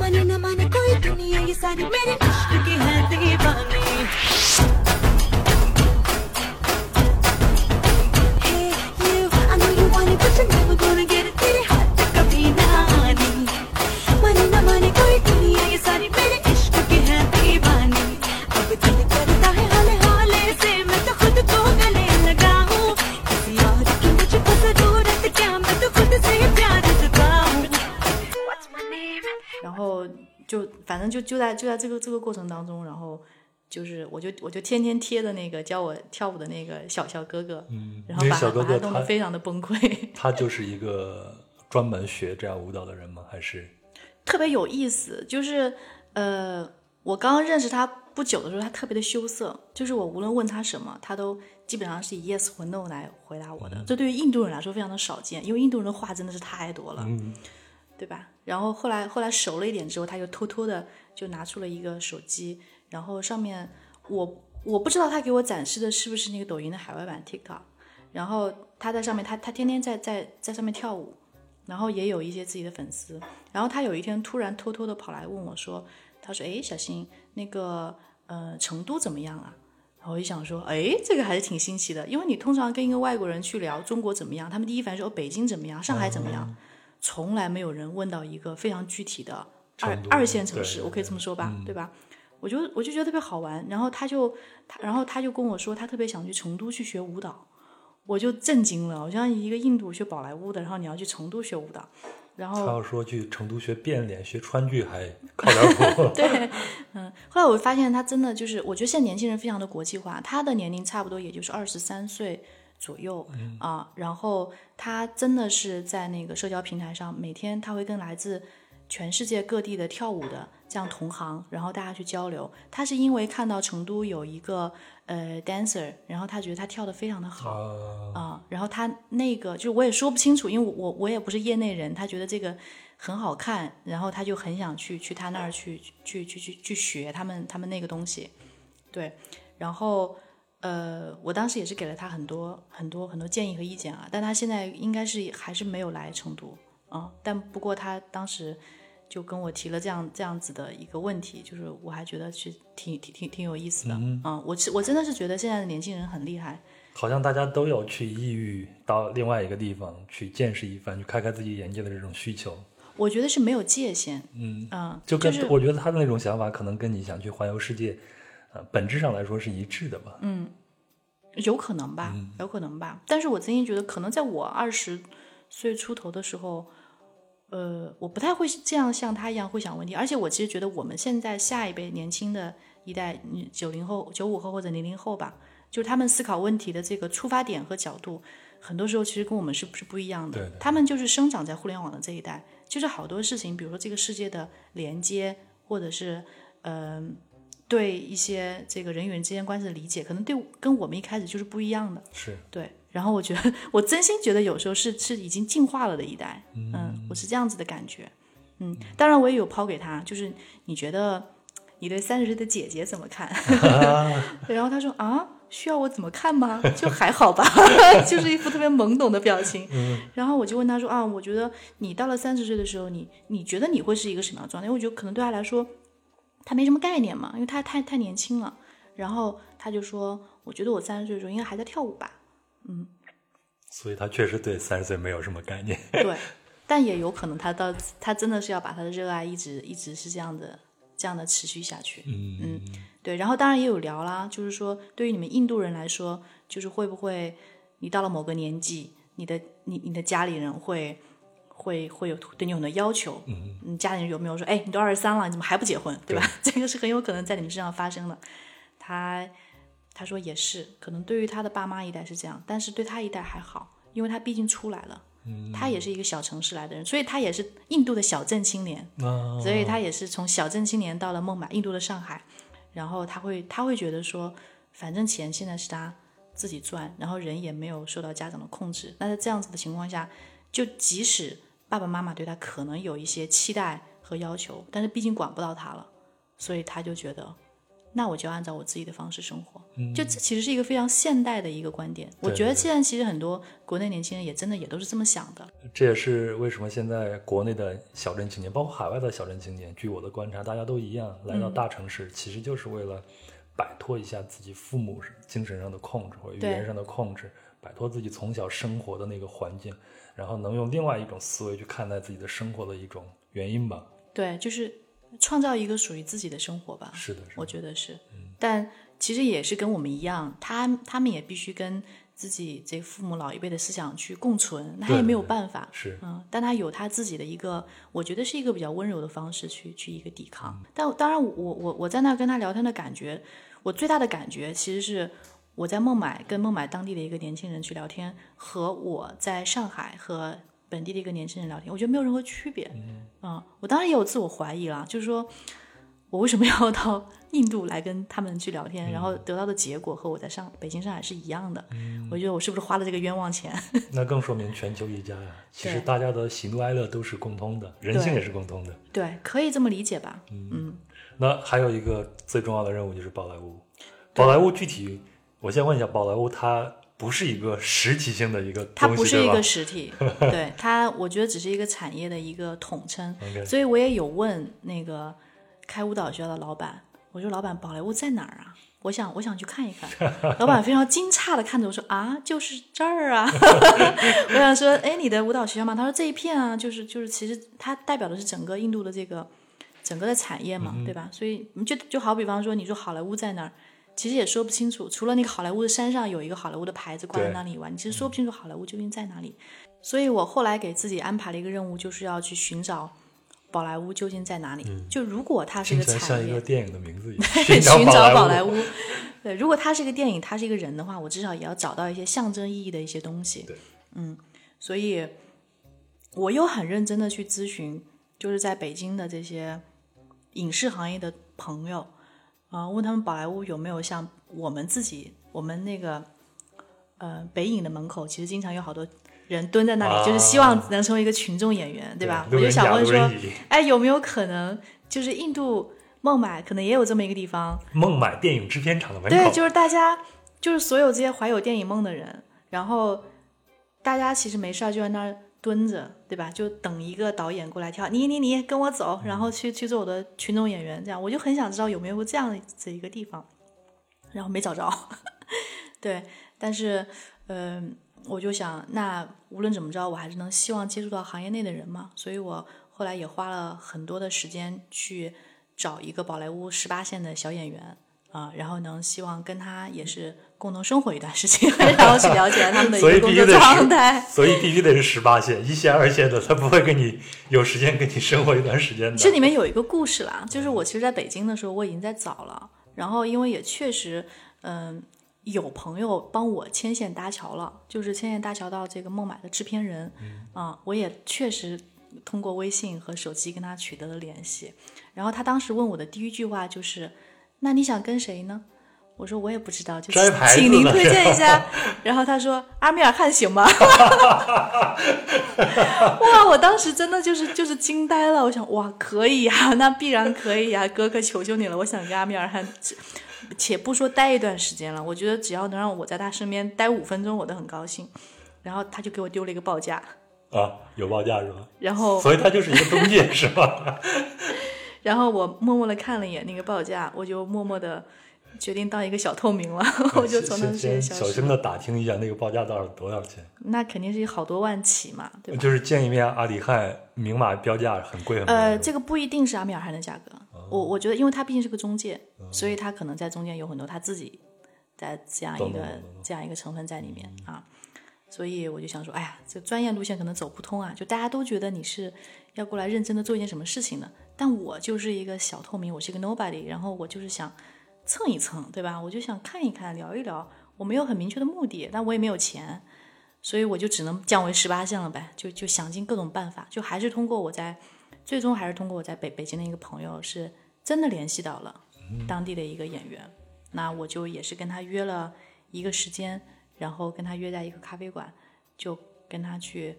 Money na money, koi duniya ye saari mere ishq ki hai deewani. Hey you, I know you want it, but you're never gonna get it, baby. Pick up in the honey. Money na money, koi duniya ye saari mere ishq ki hai deewani. Ab dil karta hai hale hale se, main to khud ko gale lagaun.然后就反正就在这个过程当中，然后就是我就天天贴的那个教我跳舞的那个小哥哥，然后把他弄得非常的崩溃。他就是一个专门学这样舞蹈的人吗？还是特别有意思，就是我刚刚认识他不久的时候，他特别的羞涩，就是我无论问他什么，他都基本上是以 yes 或 no 来回答我的，这对于印度人来说非常的少见，因为印度人的话真的是太多了，对吧？然后后来熟了一点之后，他就偷偷的就拿出了一个手机，然后上面我不知道他给我展示的是不是那个抖音的海外版 TikTok， 然后他在上面他天天在上面跳舞，然后也有一些自己的粉丝，然后他有一天突然偷偷的跑来问我说，他说哎小新那个成都怎么样啊？然后我就想说哎这个还是挺新奇的，因为你通常跟一个外国人去聊中国怎么样，他们第一反应说北京怎么样，上海怎么样，从来没有人问到一个非常具体的二线城市，我可以这么说吧，对吧？我就觉得特别好玩，然后他就跟我说他特别想去成都去学舞蹈，我就震惊了，我像一个印度学宝莱坞的，然后你要去成都学舞蹈，然后他要说去成都学变脸学川剧还靠点谱对，后来我发现他真的就是，我觉得现在年轻人非常的国际化，他的年龄差不多也就是23岁左右，然后他真的是在那个社交平台上，每天他会跟来自全世界各地的跳舞的这样同行，然后大家去交流。他是因为看到成都有一个dancer， 然后他觉得他跳得非常的好然后他那个就是我也说不清楚，因为我也不是业内人，他觉得这个很好看，然后他就很想去他那儿去学他们那个东西，对。然后我当时也是给了他很多建议和意见啊，但他现在应该是还是没有来成都啊，但不过他当时就跟我提了这样子的一个问题，就是我还觉得是挺有意思的我真的是觉得现在的年轻人很厉害，好像大家都有去异域到另外一个地方去见识一番，去开开自己眼界的这种需求，我觉得是没有界限就是我觉得他的那种想法可能跟你想去环游世界本质上来说是一致的吧，有可能吧。但是我真心觉得可能在我20岁出头的时候我不太会这样像他一样会想问题，而且我其实觉得我们现在下一辈年轻的一代90后95后或者00后吧，就是他们思考问题的这个出发点和角度很多时候其实跟我们是不一样的，对对，他们就是生长在互联网的这一代，就是好多事情比如说这个世界的连接，或者是对一些这个人与人之间关系的理解，可能对跟我们一开始就是不一样的，是，对。然后我觉得我真心觉得有时候是已经进化了的一代，我是这样子的感觉，当然我也有抛给他，就是你觉得你对30岁的姐姐怎么看？然后他说啊，需要我怎么看吗？就还好吧就是一副特别懵懂的表情然后我就问他说啊，我觉得你到了30岁的时候，你觉得你会是一个什么样的状态？因为我觉得可能对他来说他没什么概念嘛，因为他太年轻了。然后他就说我觉得我30岁的时候应该还在跳舞吧。嗯，所以他确实对30岁没有什么概念对，但也有可能他真的是要把他的热爱一直是这样的持续下去。 对。然后当然也有聊啦，就是说对于你们印度人来说，就是会不会你到了某个年纪，你的家里人会有对你有很多要求。你家里人有没有说，哎，你都23了，你怎么还不结婚，对吧？对，这个是很有可能在你们身上发生的。他说也是，可能对于他的爸妈一代是这样，但是对他一代还好，因为他毕竟出来了。他也是一个小城市来的人，所以他也是印度的小镇青年。所以他也是从小镇青年到了孟买，印度的上海。然后他会觉得说，反正钱现在是他自己赚，然后人也没有受到家长的控制。那在这样子的情况下，就即使爸爸妈妈对他可能有一些期待和要求，但是毕竟管不到他了，所以他就觉得那我就按照我自己的方式生活。就这其实是一个非常现代的一个观点。我觉得现在其实很多国内年轻人也真的也都是这么想的。这也是为什么现在国内的小镇青年，包括海外的小镇青年，据我的观察大家都一样，来到大城市其实就是为了摆脱一下自己父母精神上的控制或者语言上的控制，摆脱自己从小生活的那个环境，然后能用另外一种思维去看待自己的生活的一种原因吧。对，就是创造一个属于自己的生活吧。是的，我觉得是。但其实也是跟我们一样，他们也必须跟自己这父母老一辈的思想去共存，他也没有办法。是，但他有他自己的一个，我觉得是一个比较温柔的方式去一个抵抗。但当然我在那跟他聊天的感觉，我最大的感觉其实是我在孟买跟孟买当地的一个年轻人去聊天，和我在上海和本地的一个年轻人聊天，我觉得没有任何区别。我当然也有自我怀疑啦，就是说我为什么要到印度来跟他们去聊天，然后得到的结果和我在北京上海是一样的。我觉得我是不是花了这个冤枉钱那更说明全球一家呀，其实大家的喜怒哀乐都是共通的，人性也是共通的。对，可以这么理解吧。那还有一个最重要的任务就是宝莱坞。宝莱坞具体我先问一下，宝莱坞它不是一个实体性的一个东西，它不是一个实体对，它我觉得只是一个产业的一个统称所以我也有问那个开舞蹈学校的老板，我说老板宝莱坞在哪儿啊，我想去看一看老板非常惊诧的看着我说啊，就是这儿啊我想说哎，你的舞蹈学校吗？他说这一片啊，就是其实它代表的是整个印度的这个整个的产业嘛，对吧？所以就好比方说你说好莱坞在哪儿，其实也说不清楚，除了那个好莱坞的山上有一个好莱坞的牌子挂在那里以外，你其实说不清楚好莱坞究竟在哪里。所以我后来给自己安排了一个任务，就是要去寻找宝莱坞究竟在哪里。就如果它是一个产业，听起来像一个电影的名字一样寻找宝莱坞对，如果它是一个电影，它是一个人的话，我至少也要找到一些象征意义的一些东西。对，所以我又很认真的去咨询，就是在北京的这些影视行业的朋友问他们宝莱坞有没有像我们那个北影的门口其实经常有好多人蹲在那里就是希望能成为一个群众演员，对吧？我就想问说，哎，有没有可能就是印度孟买可能也有这么一个地方，孟买电影制片厂的门口。对，就是大家就是所有这些怀有电影梦的人，然后大家其实没事就在那儿蹲着，对吧？就等一个导演过来跳，你跟我走，然后去做我的群众演员，这样。我就很想知道有没有这样的一个地方，然后没找着对，但是我就想，那无论怎么着我还是能希望接触到行业内的人嘛，所以我后来也花了很多的时间去找一个宝莱坞18线的小演员然后能希望跟他也是共同生活一段时间，然后去了解他们的一个工作状态所以必须得是18线，1线2线的他不会跟你有时间跟你生活一段时间的。这里面有一个故事啦，就是我其实在北京的时候我已经在找了，然后因为也确实有朋友帮我牵线搭桥了，就是牵线搭桥到这个孟买的制片人我也确实通过微信和手机跟他取得了联系。然后他当时问我的第一句话就是那你想跟谁呢？我说我也不知道，就请您推荐一下。然后他说阿米尔汗行吗哇，我当时真的就是惊呆了，我想哇可以啊，那必然可以啊，哥哥求求你了，我想跟阿米尔汗且不说待一段时间了，我觉得只要能让我在他身边待5分钟我都很高兴。然后他就给我丢了一个报价啊，有报价是吧？然后所以他就是一个中介是吧？然后我默默的看了一眼那个报价，我就默默的决定当一个小透明了，我就从那些小心的打听一下那个报价到底多少钱。那肯定是好多万起嘛，对吧？就是见一面阿里汉明码标价很贵很贵。这个不一定是阿米尔汗的价格，哦、我觉得，因为他毕竟是个中介、嗯，所以他可能在中间有很多他自己在这样一个成分在里面、嗯、啊。所以我就想说，哎呀，这专业路线可能走不通啊，就大家都觉得你是要过来认真的做一件什么事情的，但我就是一个小透明，我是一个 nobody， 然后我就是想蹭一蹭，对吧？我就想看一看，聊一聊，我没有很明确的目的，但我也没有钱，所以我就只能降为18项了呗，就想尽各种办法，就还是通过我在最终还是通过我在北京的一个朋友是真的联系到了当地的一个演员、嗯、那我就也是跟他约了一个时间，然后跟他约在一个咖啡馆，就跟他去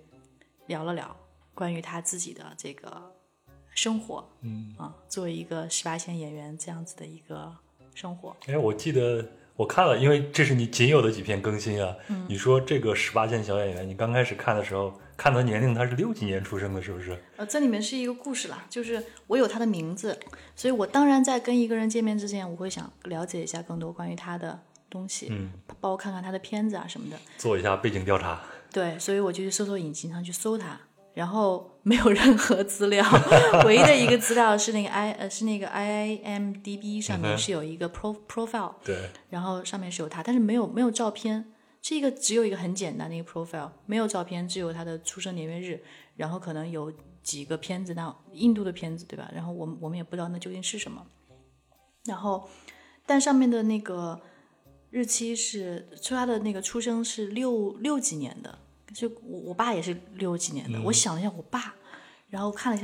聊了聊关于他自己的这个生活，嗯啊，作为一个18线演员这样子的一个生活。哎，我记得我看了，因为这是你仅有的几篇更新啊。嗯、你说这个18线小演员，你刚开始看的时候，看他年龄，他是60几年出生的，是不是？这里面是一个故事啦，就是我有他的名字，所以我当然在跟一个人见面之前，我会想了解一下更多关于他的东西，嗯，包括看看他的片子啊什么的，做一下背景调查。对，所以我就去搜索引擎上去搜他，然后没有任何资料，唯一的一个资料是那个IMDB 上面是有一个 profile， 对，然后上面是有他，但是没有照片，这个只有一个很简单的一个 profile， 没有照片，只有他的出生年月日，然后可能有几个片子，那印度的片子对吧？然后我们也不知道那究竟是什么，然后但上面的那个日期是说他的那个出生是六几年的，就我爸也是60几年的、嗯、我想了一下我爸，然后看了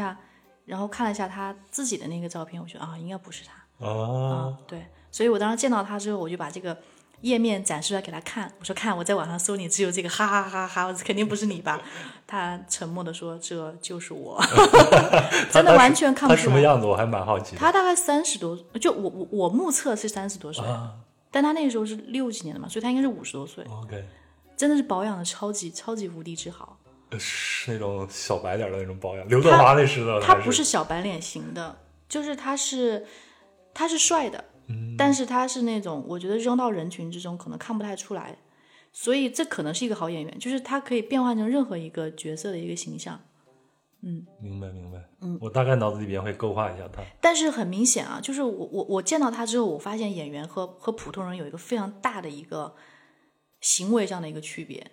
一下他自己的那个照片，我觉得啊应该不是他、哦、啊对，所以我当时见到他之后我就把这个页面展示出来给他看，我说看我在网上搜你只有这个，哈哈哈哈，肯定不是你吧？他沉默的说这就是我，真的完全看不出来他什么样子，我还蛮好奇的。他大概30多，就我目测是30多岁、啊，但他那时候是60几年的嘛，所以他应该是50多岁。OK， 真的是保养的超级超级无敌之好，是那种小白脸的那种保养，刘德华那时的。他不是小白脸型的，就是他是帅的、嗯，但是他是那种我觉得扔到人群之中可能看不太出来，所以这可能是一个好演员，就是他可以变换成任何一个角色的一个形象。嗯，明白。嗯，我大概脑子里边会勾画一下他。但是很明显啊，就是我见到他之后，我发现演员和普通人有一个非常大的一个行为上的一个区别，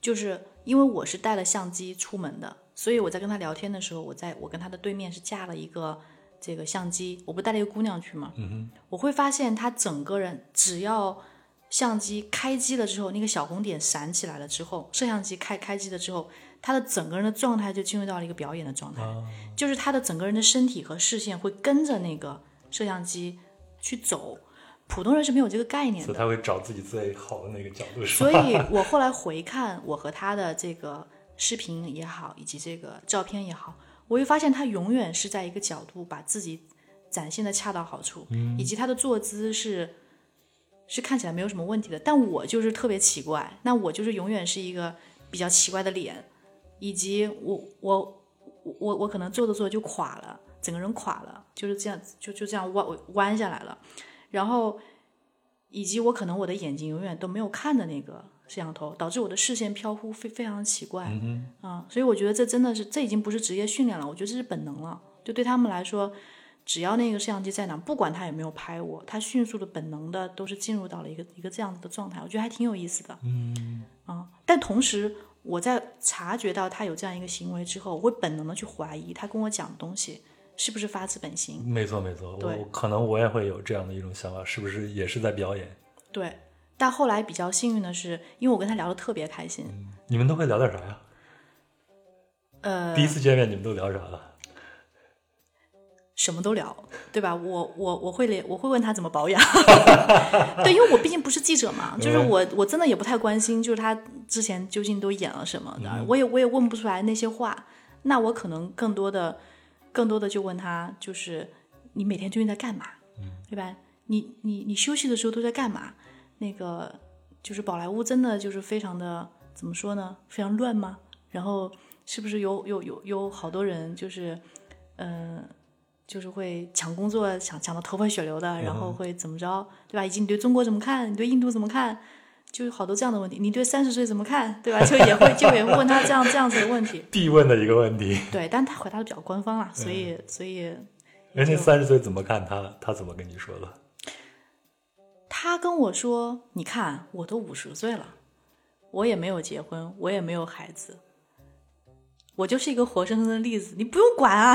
就是因为我是带了相机出门的，所以我在跟他聊天的时候，我跟他的对面是架了一个这个相机，我不带了一个姑娘去嘛，嗯哼，我会发现他整个人只要相机开机了之后，那个小红点闪起来了之后，摄像机开机了之后，他的整个人的状态就进入到了一个表演的状态、啊、就是他的整个人的身体和视线会跟着那个摄像机去走，普通人是没有这个概念的，所以他会找自己最好的那个角度。所以我后来回看我和他的这个视频也好，以及这个照片也好，我会发现他永远是在一个角度把自己展现的恰到好处、嗯、以及他的坐姿是看起来没有什么问题的，但我就是特别奇怪，那我就是永远是一个比较奇怪的脸，以及我可能坐着坐着就垮了，整个人垮了，就是这样就这样弯下来了，然后以及我可能我的眼睛永远都没有看的那个摄像头，导致我的视线飘忽，非常奇怪、嗯啊、所以我觉得这真的是，这已经不是职业训练了，我觉得这是本能了，就对他们来说只要那个摄像机在哪，不管他有没有拍我，他迅速的本能的都是进入到了一个这样子的状态，我觉得还挺有意思的。嗯啊，但同时我在察觉到他有这样一个行为之后，我会本能的去怀疑他跟我讲的东西是不是发自本心。没错，我可能我也会有这样的一种想法，是不是也是在表演？对，但后来比较幸运的是，因为我跟他聊得特别开心。嗯、你们都会聊点啥呀？第一次见面你们都聊啥了？什么都聊，对吧？我会问他怎么保养，对，因为我毕竟不是记者嘛，就是我真的也不太关心，就是他之前究竟都演了什么的，我也问不出来那些话。那我可能更多的就问他，就是你每天究竟在干嘛，对吧？你休息的时候都在干嘛？那个就是宝莱坞真的就是非常的怎么说呢？非常乱吗？然后是不是有好多人就是就是会抢工作，抢到头破血流的，然后会怎么着，对吧？以及你对中国怎么看，你对印度怎么看，就是好多这样的问题。你对30岁怎么看，对吧？就也会问他这样子的问题，必问的一个问题。对，但他回答的比较官方啦，所以人家30岁怎么看他怎么跟你说的？他跟我说：“你看，我都50岁了，我也没有结婚，我也没有孩子。”我就是一个活生生的例子，你不用管啊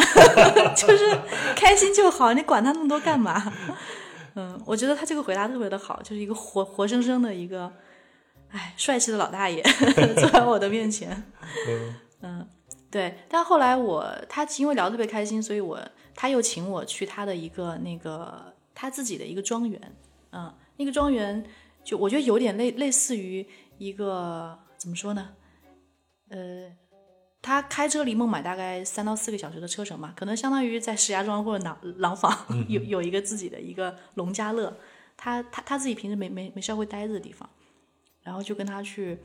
就是开心就好，你管他那么多干嘛我觉得他这个回答特别的好，就是一个活生生的一个帅气的老大爷坐在我的面前对。但后来他因为聊得特别开心，所以他又请我去他的一个那个他自己的一个庄园那个庄园就我觉得有点类似于一个怎么说呢他开车离孟买大概3到4个小时的车程吧，可能相当于在石家庄或者廊坊有一个自己的一个农家乐，他自己平时没事会待着的地方，然后就跟他去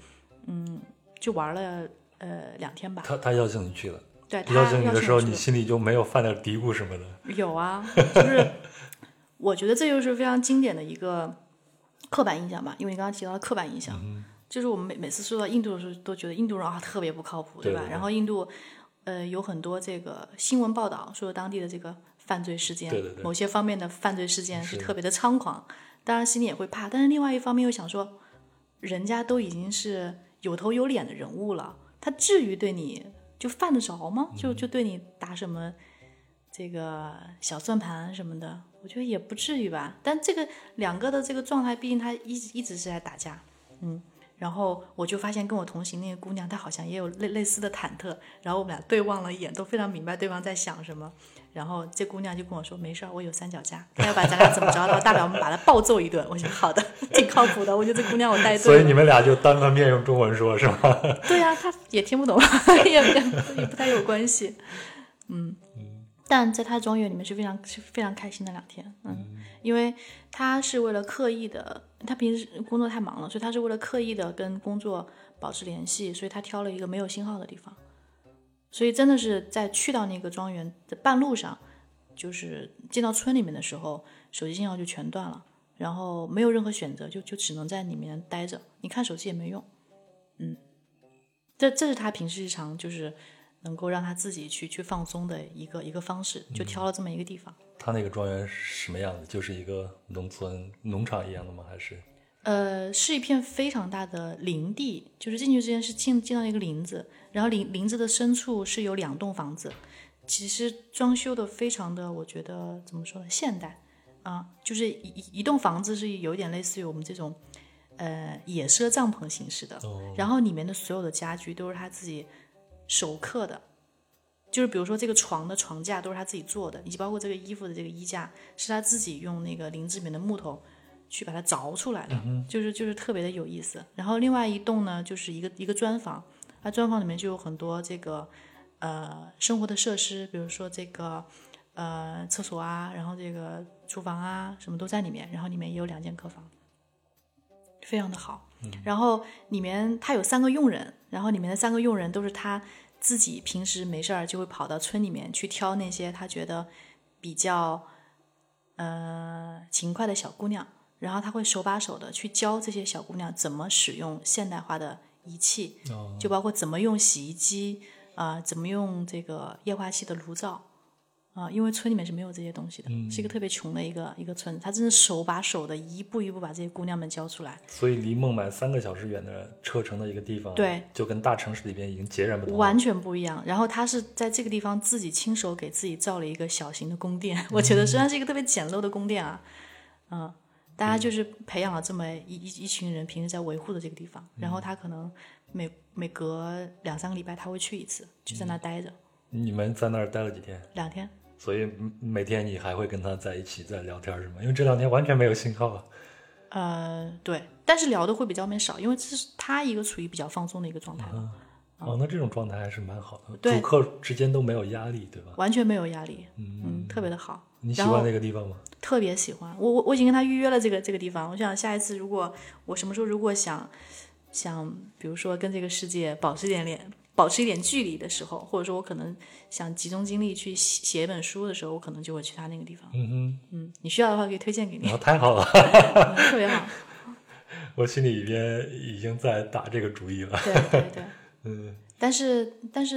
就玩了2天吧。他邀请你去了？对，他邀请你的时候你心里就没有犯点嘀咕什么的？有啊，就是我觉得这就是非常经典的一个刻板印象吧，因为你刚刚提到的刻板印象就是我们每次说到印度的时候都觉得印度人特别不靠谱，对吧？对对对。然后印度有很多这个新闻报道说当地的这个犯罪事件，对对对，某些方面的犯罪事件是特别的猖狂，当然心里也会怕，但是另外一方面又想说人家都已经是有头有脸的人物了，他至于对你就犯得着吗？就对你打什么这个小算盘什么的，我觉得也不至于吧。但这个两个的这个状态，毕竟他一直是在打架然后我就发现跟我同行那个姑娘她好像也有类似的忐忑，然后我们俩对望了一眼，都非常明白对方在想什么，然后这姑娘就跟我说没事，我有3脚架，她要把咱俩怎么着了大不了我们把她暴揍一顿。我觉得好的，挺靠谱的，我觉得这姑娘我带对了。所以你们俩就当个面用中文说是吗？对啊，她也听不懂也不太有关系但在她庄园里面是非常开心的2天因为她是为了刻意的，他平时工作太忙了，所以他是为了刻意的跟工作保持联系，所以他挑了一个没有信号的地方，所以真的是在去到那个庄园的半路上，就是进到村里面的时候手机信号就全断了，然后没有任何选择，就只能在里面待着，你看手机也没用这是他平时日常就是能够让他自己去放松的一个方式，就挑了这么一个地方。他那个庄园是什么样的？就是一个农村农场一样的吗？还是是一片非常大的林地，就是进去之前是进到一个林子，然后林子的深处是有2栋房子，其实装修的非常的，我觉得怎么说呢，现代啊，就是一栋房子是有点类似于我们这种野奢帐篷形式的然后里面的所有的家具都是他自己手刻的，就是比如说这个床的床架都是他自己做的，以及包括这个衣服的这个衣架是他自己用那个林子里面的木头去把它凿出来的就是特别的有意思。然后另外一栋呢就是一个砖房，它砖房里面就有很多这个生活的设施，比如说这个厕所啊，然后这个厨房啊，什么都在里面，然后里面也有2间客房，非常的好然后里面他有3个佣人，然后里面的3个佣人都是他自己平时没事就会跑到村里面去挑那些他觉得比较勤快的小姑娘，然后他会手把手的去教这些小姑娘怎么使用现代化的仪器就包括怎么用洗衣机怎么用这个液化气的炉灶因为村里面是没有这些东西的是一个特别穷的一个村子，他真是手把手的一步一步把这些姑娘们教出来。所以离孟买3个小时远的车程的一个地方，对，就跟大城市里边已经截然不同，完全不一样。然后他是在这个地方自己亲手给自己造了一个小型的宫殿我觉得虽然是一个特别简陋的宫殿大家就是培养了这么一群人平时在维护的这个地方然后他可能每隔2-3个礼拜他会去一次，就在那待着你们在那儿待了几天？2天。所以每天你还会跟他在一起在聊天是吗？因为这2天完全没有信号对，但是聊的会比较没少，因为这是他一个处于比较放松的一个状态哦，那这种状态还是蛮好的，对，主客之间都没有压力，对吧？完全没有压力，嗯，特别的好。你喜欢那个地方吗？特别喜欢，我已经跟他预约了这个地方。我想下一次，如果我什么时候如果想，比如说跟这个世界保持一点距离的时候，或者说我可能想集中精力去写一本书的时候，我可能就会去他那个地方。嗯嗯，你需要的话可以推荐给你。哦，太好了，特别好。我心里边已经在打这个主意了。对对对。嗯，但是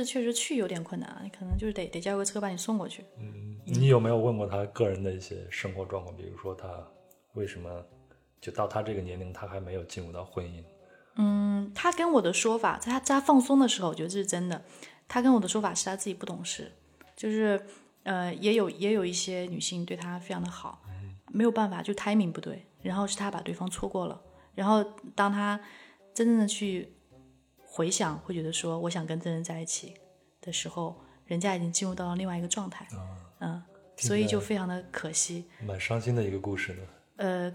确实去有点困难，你可能就是得叫个车把你送过去。嗯，你有没有问过他个人的一些生活状况？比如说他为什么就到他这个年龄，他还没有进入到婚姻？嗯，他跟我的说法，在他放松的时候，我觉得这是真的。他跟我的说法是他自己不懂事，就是也有一些女性对他非常的好，没有办法，就 timing 不对，然后是他把对方错过了，然后当他真正的去回想，会觉得说我想跟这人在一起的时候，人家已经进入到了另外一个状态，嗯，所以就非常的可惜，蛮伤心的一个故事呢。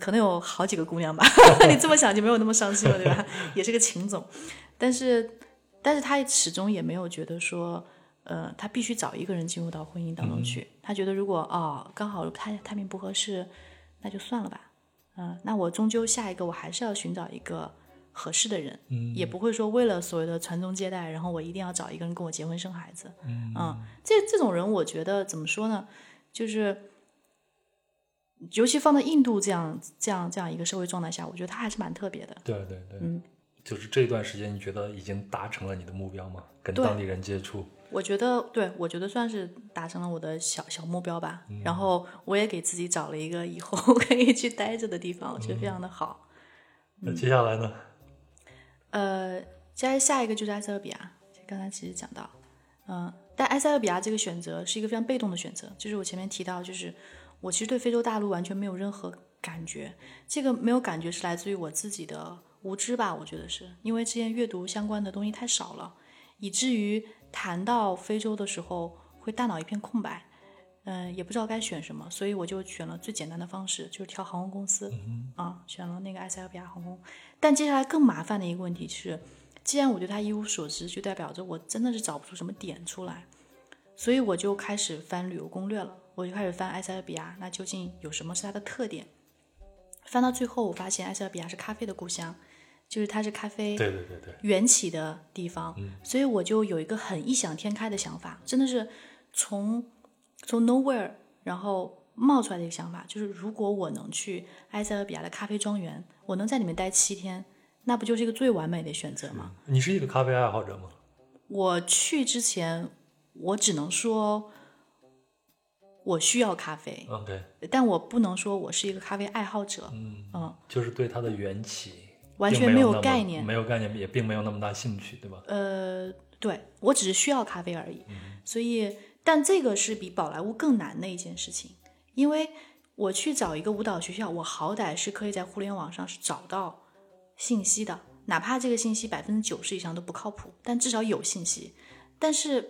可能有好几个姑娘吧，你这么想就没有那么伤心了，对吧？也是个情种，但是他始终也没有觉得说，他必须找一个人进入到婚姻当中去。嗯，他觉得如果刚好他们不合适，那就算了吧，那我终究下一个我还是要寻找一个合适的人，也不会说为了所谓的传宗接代，然后我一定要找一个人跟我结婚生孩子。这种人我觉得怎么说呢，就是尤其放在印度这样一个社会状态下，我觉得他还是蛮特别的。对对对，就是这段时间你觉得已经达成了你的目标吗？跟当地人接触？我觉得算是达成了我的小目标吧。然后我也给自己找了一个以后可以去待着的地方，我觉得非常的好。那接下来呢？下一个就是埃塞俄比亚，刚才其实讲到，但埃塞俄比亚这个选择是一个非常被动的选择，就是我前面提到，就是我其实对非洲大陆完全没有任何感觉，这个没有感觉是来自于我自己的无知吧，我觉得是因为之前阅读相关的东西太少了，以至于谈到非洲的时候会大脑一片空白，也不知道该选什么，所以我就选了最简单的方式，就是挑航空公司，选了那个埃塞俄比亚航空。但接下来更麻烦的一个问题是，既然我对它一无所知，就代表着我真的是找不出什么点出来，所以我就开始翻旅游攻略了，我就开始翻埃塞俄比亚，那究竟有什么是它的特点？翻到最后，我发现埃塞俄比亚是咖啡的故乡，就是它是咖啡缘起的地方，对对对对，所以我就有一个很异想天开的想法，真的是从 nowhere 然后冒出来的一个想法，就是如果我能去埃塞俄比亚的咖啡庄园，我能在里面待7天，那不就是一个最完美的选择吗？你是一个咖啡爱好者吗？我去之前我只能说我需要咖啡，但我不能说我是一个咖啡爱好者。就是对它的缘起完全没有概念，也并没有那么大兴趣，对吧？对，我只是需要咖啡而已。所以但这个是比宝莱坞更难的一件事情，因为我去找一个舞蹈学校，我好歹是可以在互联网上是找到信息的，哪怕这个信息90%以上都不靠谱，但至少有信息。但是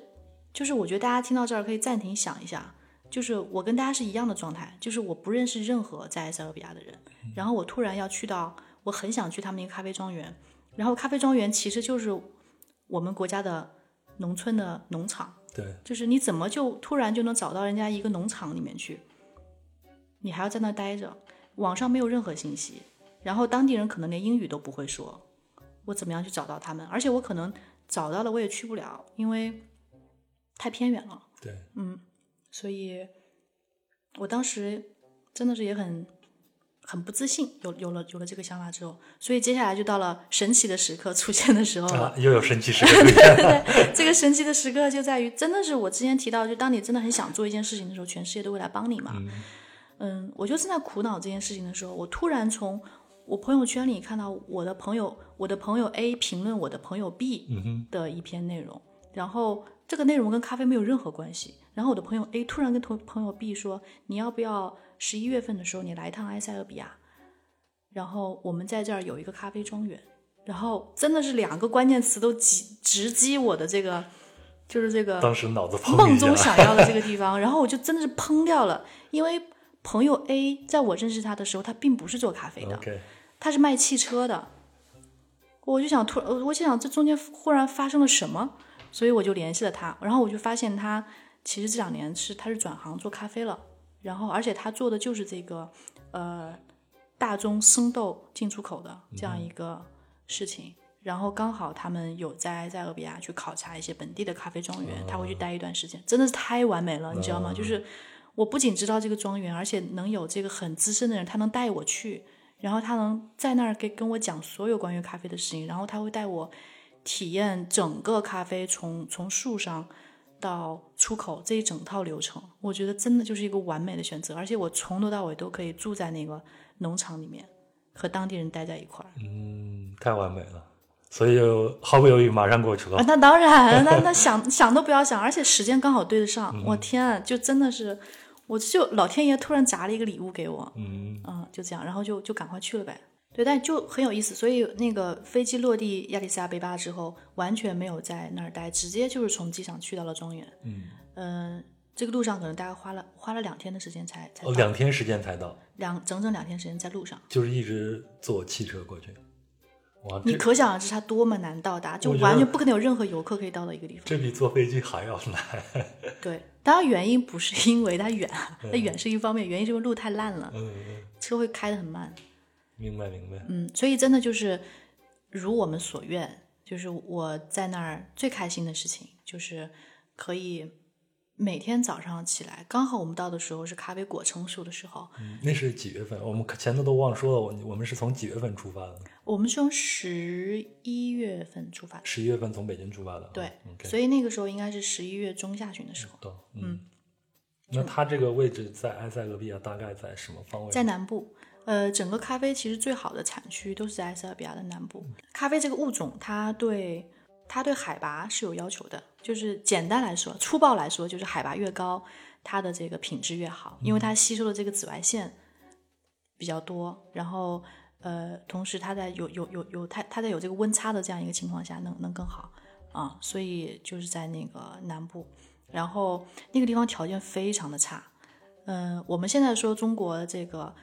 就是我觉得大家听到这儿可以暂停想一下，就是我跟大家是一样的状态，就是我不认识任何在埃塞俄比亚的人，然后我突然要去到我很想去他们一个咖啡庄园，然后咖啡庄园其实就是我们国家的农村的农场，对，就是你怎么就突然就能找到人家一个农场里面去，你还要在那待着，网上没有任何信息，然后当地人可能连英语都不会说，我怎么样去找到他们？而且我可能找到了我也去不了，因为太偏远了。对，所以我当时真的是也很不自信，有了这个想法之后，所以接下来就到了神奇的时刻出现的时候了。又有神奇时刻出现。对，这个神奇的时刻就在于，真的是我之前提到，就当你真的很想做一件事情的时候，全世界都会来帮你嘛。我就正在苦恼这件事情的时候，我突然从我朋友圈里看到我的朋友 A 评论我的朋友 B 的一篇内容，然后这个内容跟咖啡没有任何关系，然后我的朋友 A 突然跟朋友 B 说，你要不要11月份的时候你来一趟埃塞俄比亚，然后我们在这儿有一个咖啡庄园，然后真的是2个关键词都直击我的这个，就是这个当时脑子梦中想要的这个地方，然后我就真的是砰掉了，因为朋友 A 在我认识他的时候他并不是做咖啡的，他是卖汽车的，我就想这中间忽然发生了什么，所以我就联系了他，然后我就发现他其实这2年他是转行做咖啡了，然后而且他做的就是这个大宗生豆进出口的这样一个事情，然后刚好他们有在塞俄比亚去考察一些本地的咖啡庄园，他会去待一段时间，真的是太完美了，你知道吗？就是我不仅知道这个庄园，而且能有这个很资深的人，他能带我去，然后他能在那儿跟我讲所有关于咖啡的事情，然后他会带我体验整个咖啡从树上到出口这一整套流程，我觉得真的就是一个完美的选择，而且我从头到尾都可以住在那个农场里面，和当地人待在一块儿。嗯，太完美了，所以毫不犹豫马上过去了。啊、那当然，那想都不要想，而且时间刚好对得上。我天、啊，就真的是。我就老天爷突然砸了一个礼物给我，就这样，然后就赶快去了呗。对，但就很有意思。所以那个飞机落地亚利斯亚贝巴之后，完全没有在那儿待，直接就是从机场去到了庄园。这个路上可能大概花了2天的时间才到。哦，2天时间才到。整整2天时间在路上。就是一直坐汽车过去。哇，你可想而知它多么难到达，就完全不可能有任何游客可以到的一个地方。这比坐飞机还要难。对。当然原因不是因为它远，它远是一方面，原因是因为路太烂了，车会开得很慢。明白。所以真的就是如我们所愿，就是我在那儿最开心的事情就是可以每天早上起来，刚好我们到的时候是咖啡果成熟的时候。那是几月份？我们前头都忘说了，我们是从几月份出发的？我们是从11月份出发的。11月份从北京出发的。对，所以那个时候应该是11月中下旬的时候。对，那它这个位置在埃塞俄比亚大概在什么方位？在南部。整个咖啡其实最好的产区都是在埃塞俄比亚的南部。咖啡这个物种，它对海拔是有要求的，就是简单来说，粗暴来说，就是海拔越高，它的这个品质越好，因为它吸收的这个紫外线比较多，然后同时它在有这个温差的这样一个情况下，能更好啊。所以就是在那个南部，然后那个地方条件非常的差。我们现在说中国这个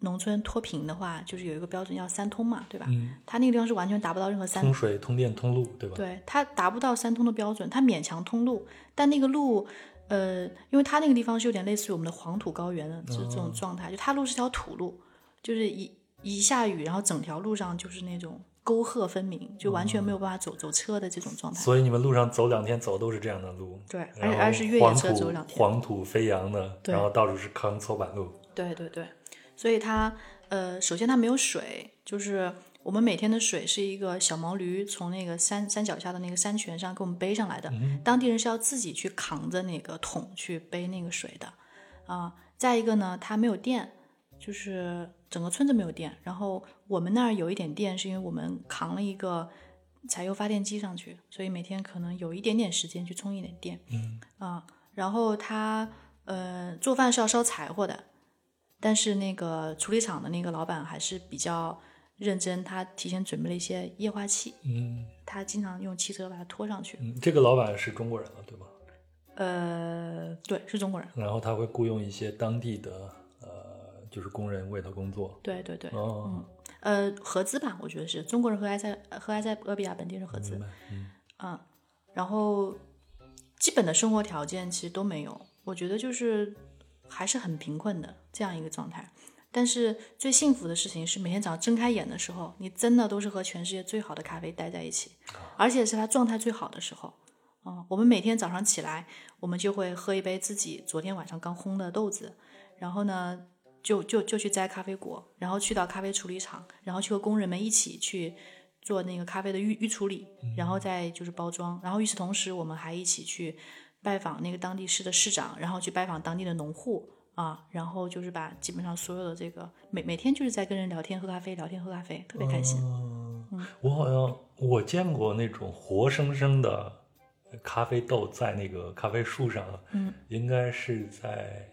农村脱贫的话，就是有一个标准要3通嘛，对吧？它那个地方是完全达不到任何通水、通电、通路，对吧？对，它达不到3通的标准，它勉强通路，但那个路，因为它那个地方是有点类似于我们的黄土高原的这种状态，就它路是条土路，就是一下雨，然后整条路上就是那种沟壑分明，就完全没有办法走车的这种状态。所以你们路上走2天走都是这样的路，对，而是越野车走2天，黄土飞扬的，然后到处是坑、搓板路，对。所以它首先它没有水，就是我们每天的水是一个小毛驴从那个山脚下的那个山泉上给我们背上来的，当地人是要自己去扛着那个桶去背那个水的啊。再一个呢，它没有电，就是整个村子没有电，然后我们那儿有一点电，是因为我们扛了一个柴油发电机上去，所以每天可能有一点点时间去充一点电啊。然后它做饭是要烧柴火的，但是那个处理厂的那个老板还是比较认真，他提前准备了一些液化气，他经常用汽车把它拖上去。这个老板是中国人了，对吧？对，是中国人。然后他会雇佣一些当地的就是工人为他工作。对。合资吧，我觉得是中国人和埃塞俄比亚本地人合资。然后基本的生活条件其实都没有，我觉得就是还是很贫困的这样一个状态。但是最幸福的事情是每天早上睁开眼的时候，你真的都是和全世界最好的咖啡待在一起，而且是它状态最好的时候。我们每天早上起来，我们就会喝一杯自己昨天晚上刚烘的豆子，然后呢就去摘咖啡果，然后去到咖啡处理厂，然后去和工人们一起去做那个咖啡的预处理，然后再就是包装。然后与此同时，我们还一起去拜访那个当地市的市长，然后去拜访当地的农户啊，然后就是把基本上所有的这个每天就是在跟人聊天喝咖啡，聊天喝咖啡，特别开心。我好像我见过那种活生生的咖啡豆在那个咖啡树上，应该是在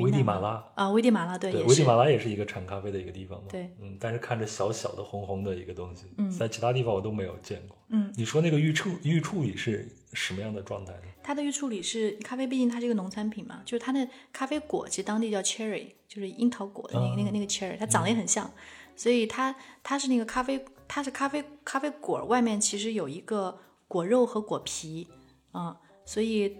危地马拉啊，危地马拉对，危地马拉也是一个产咖啡的一个地方嘛。对，但是看着小小的红红的一个东西，在其他地方我都没有见过。你说那个预处理是什么样的状态呢？它的预处理是咖啡，毕竟它是一个农产品嘛，就是它的咖啡果其实当地叫 cherry， 就是樱桃果的那个 cherry， 它长得也很像。所以它是那个咖啡果外面其实有一个果肉和果皮啊，所以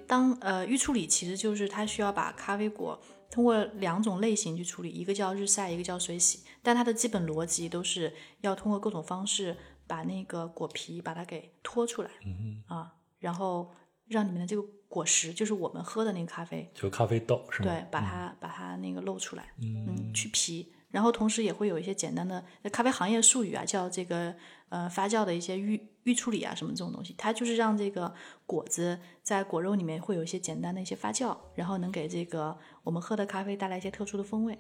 预处理其实就是它需要把咖啡果通过两种类型去处理，一个叫日晒，一个叫水洗，但它的基本逻辑都是要通过各种方式把那个果皮把它给脱出来、啊，然后让里面的这个果实就是我们喝的那个咖啡，就咖啡豆是吗？对，把它那个露出来，去皮，然后同时也会有一些简单的咖啡行业术语啊，叫这个发酵的一些预处理啊什么这种东西，它就是让这个果子在果肉里面会有一些简单的一些发酵，然后能给这个我们喝的咖啡带来一些特殊的风味。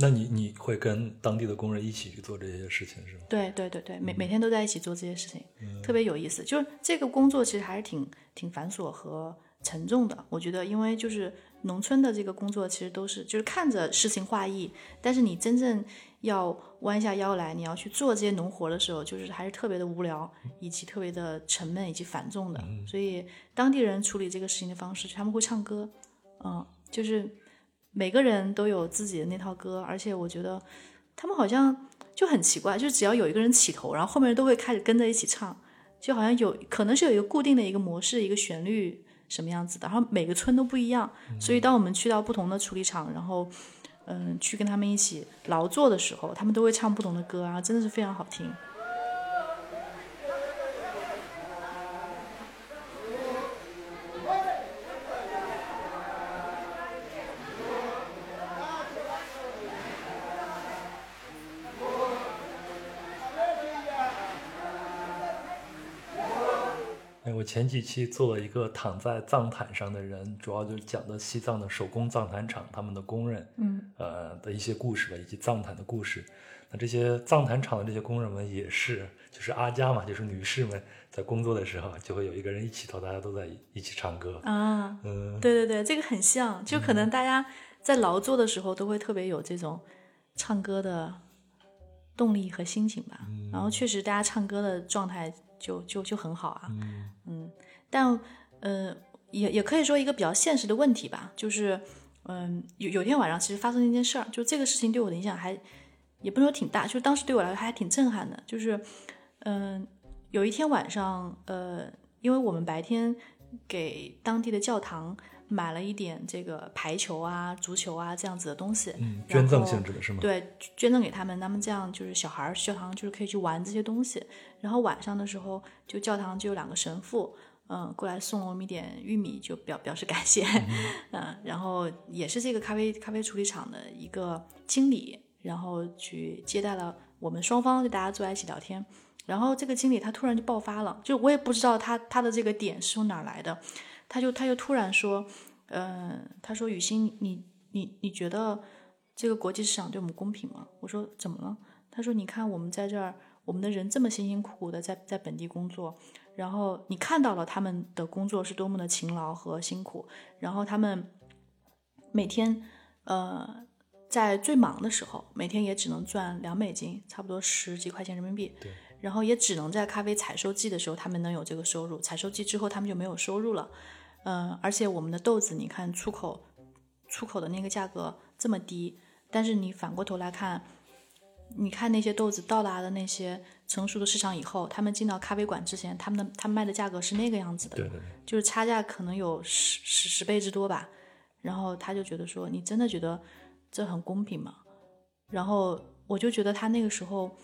那你会跟当地的工人一起去做这些事情是吗？对对对对，每天都在一起做这些事情，特别有意思。就是这个工作其实还是挺繁琐和沉重的，我觉得，因为就是农村的这个工作其实都是就是看着诗情画意，但是你真正要弯下腰来，你要去做这些农活的时候，就是还是特别的无聊，以及特别的沉闷以及繁重的。所以当地人处理这个事情的方式，他们会唱歌，就是。每个人都有自己的那套歌，而且我觉得他们好像就很奇怪，就是只要有一个人起头，然后后面人都会开始跟着一起唱，就好像可能是有一个固定的一个模式，一个旋律什么样子的，然后每个村都不一样，所以当我们去到不同的处理厂，然后去跟他们一起劳作的时候，他们都会唱不同的歌，然后真的是非常好听。我前几期做了一个躺在藏毯上的人，主要就是讲的西藏的手工藏毯厂他们的工人的一些故事吧，以及藏毯的故事。那这些藏毯厂的这些工人们也是就是阿家嘛，就是女士们在工作的时候就会有一个人一起头，大家都在一起唱歌啊。对对对，这个很像，就可能大家在劳作的时候都会特别有这种唱歌的动力和心情吧。然后确实大家唱歌的状态就很好啊。但也可以说一个比较现实的问题吧，就是有天晚上其实发生了一件事儿，就这个事情对我的影响还也不能说挺大，就是当时对我来说还挺震撼的。就是有一天晚上因为我们白天给当地的教堂买了一点这个排球啊足球啊这样子的东西，捐赠性质的是吗？对，捐赠给他们，他们这样就是小孩教堂就是可以去玩这些东西。然后晚上的时候就教堂就有两个神父过来送了我们一点玉米，就表示感谢。然后也是这个咖啡处理厂的一个经理，然后去接待了我们双方，就大家坐在一起聊天。然后这个经理他突然就爆发了，就我也不知道他的这个点是从哪儿来的，他就突然说，他说雨欣，你觉得这个国际市场对我们公平吗？我说怎么了？他说你看我们在这儿，我们的人这么辛辛苦苦的在本地工作，然后你看到了他们的工作是多么的勤劳和辛苦，然后他们每天在最忙的时候，每天也只能赚$2，差不多10几块钱人民币。对。然后也只能在咖啡采收季的时候他们能有这个收入，采收季之后他们就没有收入了。而且我们的豆子你看出口的那个价格这么低，但是你反过头来看，你看那些豆子到达的那些成熟的市场以后，他们进到咖啡馆之前，他们卖的价格是那个样子的。对对，就是差价可能有十倍之多吧。然后他就觉得说你真的觉得这很公平吗？然后我就觉得他那个时候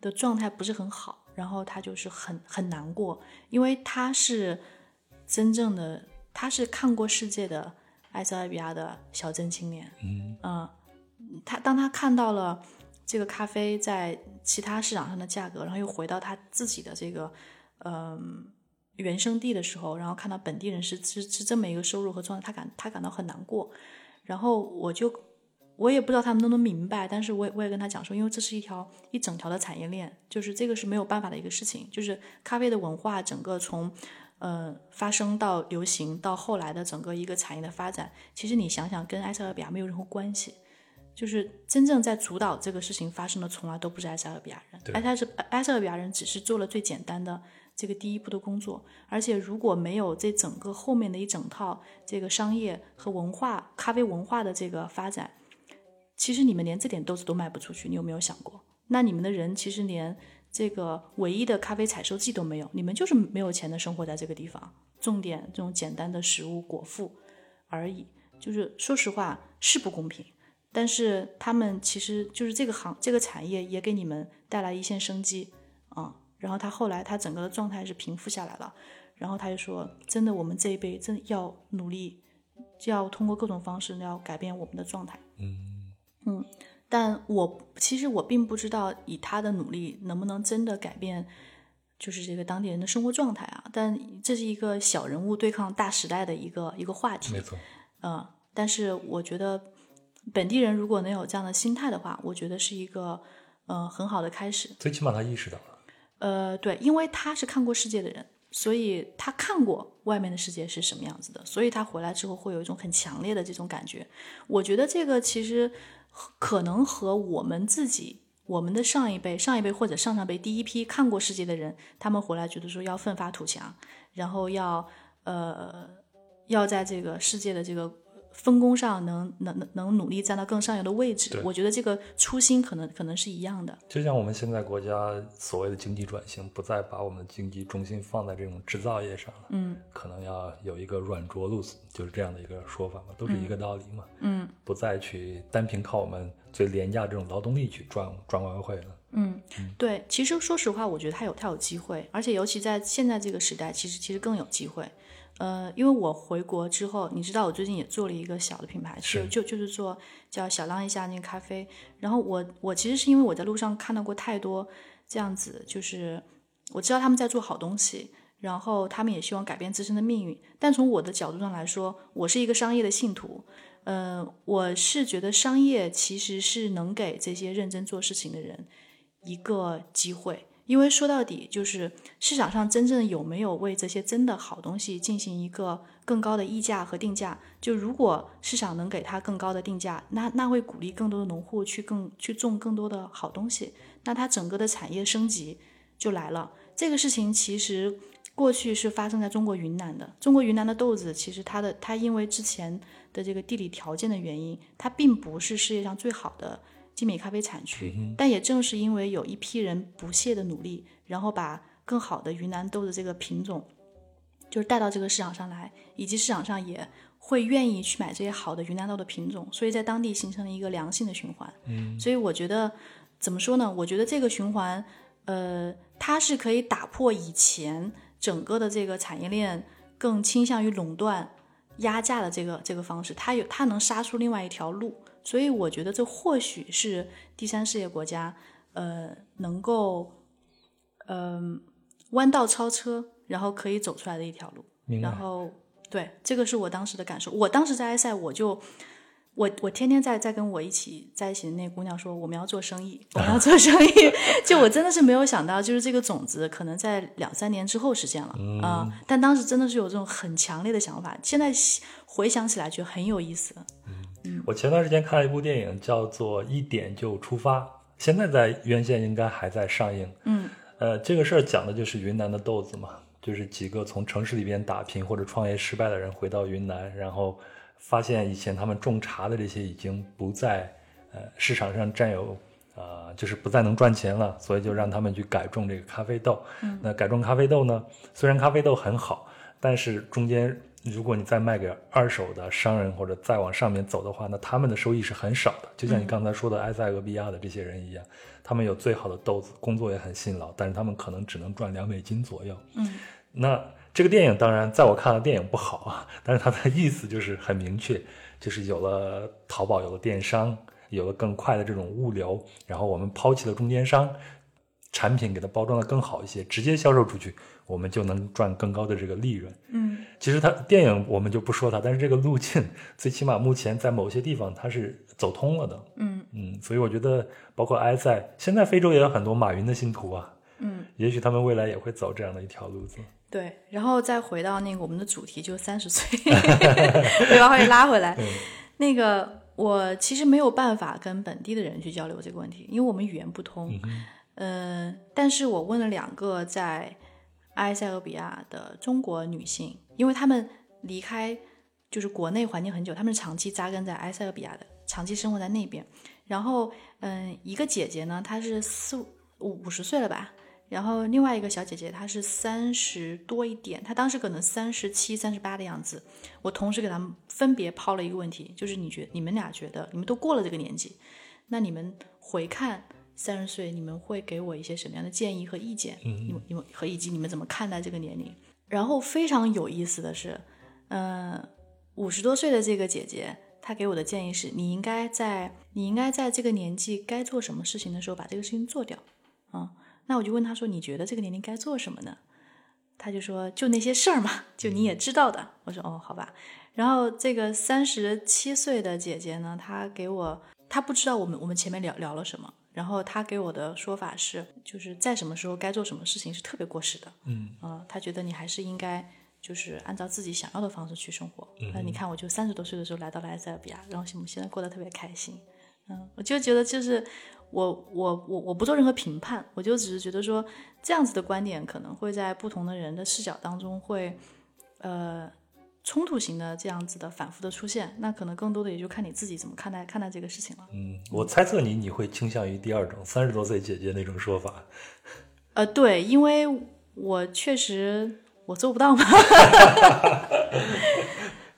的状态不是很好，然后他就是很难过，因为他是真正的，他是看过世界的埃塞俄比亚的小镇青年。当他看到了这个咖啡在其他市场上的价格，然后又回到他自己的这个原生地的时候，然后看到本地人是这么一个收入和状态，他感到很难过。然后我也不知道他们能明白，但是我也跟他讲说，因为这是一整条的产业链，就是这个是没有办法的一个事情，就是咖啡的文化整个从发生到流行到后来的整个一个产业的发展，其实你想想跟埃塞俄比亚没有任何关系，就是真正在主导这个事情发生的从来都不是埃塞俄比亚人，埃塞俄比亚人只是做了最简单的这个第一步的工作。而且如果没有这整个后面的一整套这个商业和文化咖啡文化的这个发展，其实你们连这点豆子都卖不出去，你有没有想过？那你们的人其实连这个唯一的咖啡采收季都没有，你们就是没有钱的生活在这个地方，种点这种简单的食物果腹而已。就是说实话是不公平，但是他们其实就是这个产业也给你们带来一线生机啊。然后他后来他整个的状态是平复下来了，然后他就说真的我们这一辈真的要努力，要通过各种方式要改变我们的状态。但其实我并不知道以他的努力能不能真的改变就是这个当地人的生活状态啊。但这是一个小人物对抗大时代的一个话题，没错。但是我觉得本地人如果能有这样的心态的话，我觉得是一个很好的开始。最起码他意识到了。对，因为他是看过世界的人，所以他看过外面的世界是什么样子的，所以他回来之后会有一种很强烈的这种感觉。我觉得这个其实可能和我们的上一辈或者上上辈第一批看过世界的人，他们回来觉得说要奋发图强，然后要在这个世界的这个分工上能努力站到更上游的位置。我觉得这个初心可能是一样的。就像我们现在国家所谓的经济转型，不再把我们的经济重心放在这种制造业上了，可能要有一个软着陆，就是这样的一个说法嘛，都是一个道理嘛。不再去单凭靠我们最廉价这种劳动力去赚外汇了。对，其实说实话我觉得它有机会，而且尤其在现在这个时代其实更有机会。因为我回国之后，你知道我最近也做了一个小的品牌，就是做叫小浪一下那个咖啡。然后我其实是因为我在路上看到过太多这样子，就是我知道他们在做好东西，然后他们也希望改变自身的命运。但从我的角度上来说，我是一个商业的信徒。我是觉得商业其实是能给这些认真做事情的人一个机会。因为说到底就是市场上真正有没有为这些真的好东西进行一个更高的溢价和定价，就如果市场能给它更高的定价，那会鼓励更多的农户去种更多的好东西，那它整个的产业升级就来了。这个事情其实过去是发生在中国云南的豆子，其实它因为之前的这个地理条件的原因，它并不是世界上最好的精美咖啡产区，但也正是因为有一批人不懈的努力，然后把更好的云南豆的这个品种就是带到这个市场上来，以及市场上也会愿意去买这些好的云南豆的品种，所以在当地形成了一个良性的循环。所以我觉得怎么说呢，我觉得这个循环它是可以打破以前整个的这个产业链更倾向于垄断压价的这个方式，它能杀出另外一条路。所以我觉得这或许是第三世界国家能够弯道超车然后可以走出来的一条路。然后对，这个是我当时的感受。我当时在埃塞，我天天在跟我在一起的那姑娘说我们要做生意就我真的是没有想到就是这个种子可能在2-3年之后实现了啊、但当时真的是有这种很强烈的想法，现在回想起来觉得很有意思。我前段时间看了一部电影叫做《1点就出发》，现在在院线应该还在上映。这个事儿讲的就是云南的豆子嘛，就是几个从城市里边打拼或者创业失败的人回到云南，然后发现以前他们种茶的这些已经不在市场上占有就是不再能赚钱了，所以就让他们去改种这个咖啡豆。那改种咖啡豆呢，虽然咖啡豆很好，但是中间如果你再卖给二手的商人或者再往上面走的话，那他们的收益是很少的。就像你刚才说的埃塞俄比亚的这些人一样，他们有最好的豆子，工作也很辛劳，但是他们可能只能赚$2左右。那这个电影当然在我看的电影不好啊，但是它的意思就是很明确，就是有了淘宝，有了电商，有了更快的这种物流，然后我们抛弃了中间商，产品给它包装的更好一些，直接销售出去，我们就能赚更高的这个利润。其实它电影我们就不说它，但是这个路径最起码目前在某些地方它是走通了的。所以我觉得包括埃塞，现在非洲也有很多马云的信徒啊。也许他们未来也会走这样的一条路子。对，然后再回到那个我们的主题，就30岁，对吧？会拉回来。那个我其实没有办法跟本地的人去交流这个问题，因为我们语言不通。但是我问了2个在埃塞俄比亚的中国女性，因为她们离开就是国内环境很久，她们长期扎根在埃塞俄比亚的，长期生活在那边，然后一个姐姐呢她是50岁了吧，然后另外一个小姐姐她是30多一点，她当时可能37、38的样子。我同时给他们分别抛了一个问题，就是你们俩觉得你们都过了这个年纪，那你们回看30岁，你们会给我一些什么样的建议和意见，你们和以及你们怎么看待这个年龄。然后非常有意思的是50多岁的这个姐姐她给我的建议是，你应该在这个年纪该做什么事情的时候把这个事情做掉那我就问她说，你觉得这个年龄该做什么呢？她就说就那些事儿嘛，就你也知道的。我说哦，好吧。然后这个37岁的姐姐呢，她不知道我们前面聊了什么，然后她给我的说法是，就是在什么时候该做什么事情是特别过时的她觉得你还是应该就是按照自己想要的方式去生活那你看我就30多岁的时候来到了埃塞俄比亚，然后我现在过得特别开心我就觉得就是我不做任何评判，我就只是觉得说这样子的观点可能会在不同的人的视角当中会冲突型的这样子的反复的出现，那可能更多的也就看你自己怎么看待这个事情了我猜测你会倾向于第二种30多岁姐姐那种说法对，因为我确实我做不到嘛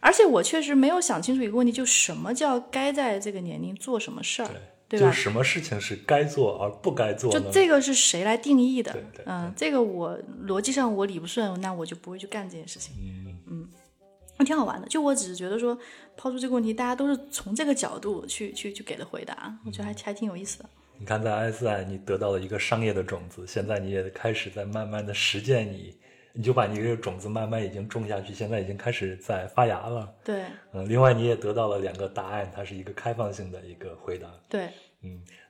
而且我确实没有想清楚一个问题，就什么叫该在这个年龄做什么事儿，对吧？就什么事情是该做而不该做，就这个是谁来定义的？对这个我逻辑上我理不顺，那我就不会去干这件事情挺好玩的。就我只是觉得说抛出这个问题，大家都是从这个角度去给的回答，我觉得还挺有意思的。你看在埃塞你得到了一个商业的种子，现在你也开始在慢慢的实践，你就把你这个种子慢慢已经种下去，现在已经开始在发芽了。对另外你也得到了2个答案，它是一个开放性的一个回答。对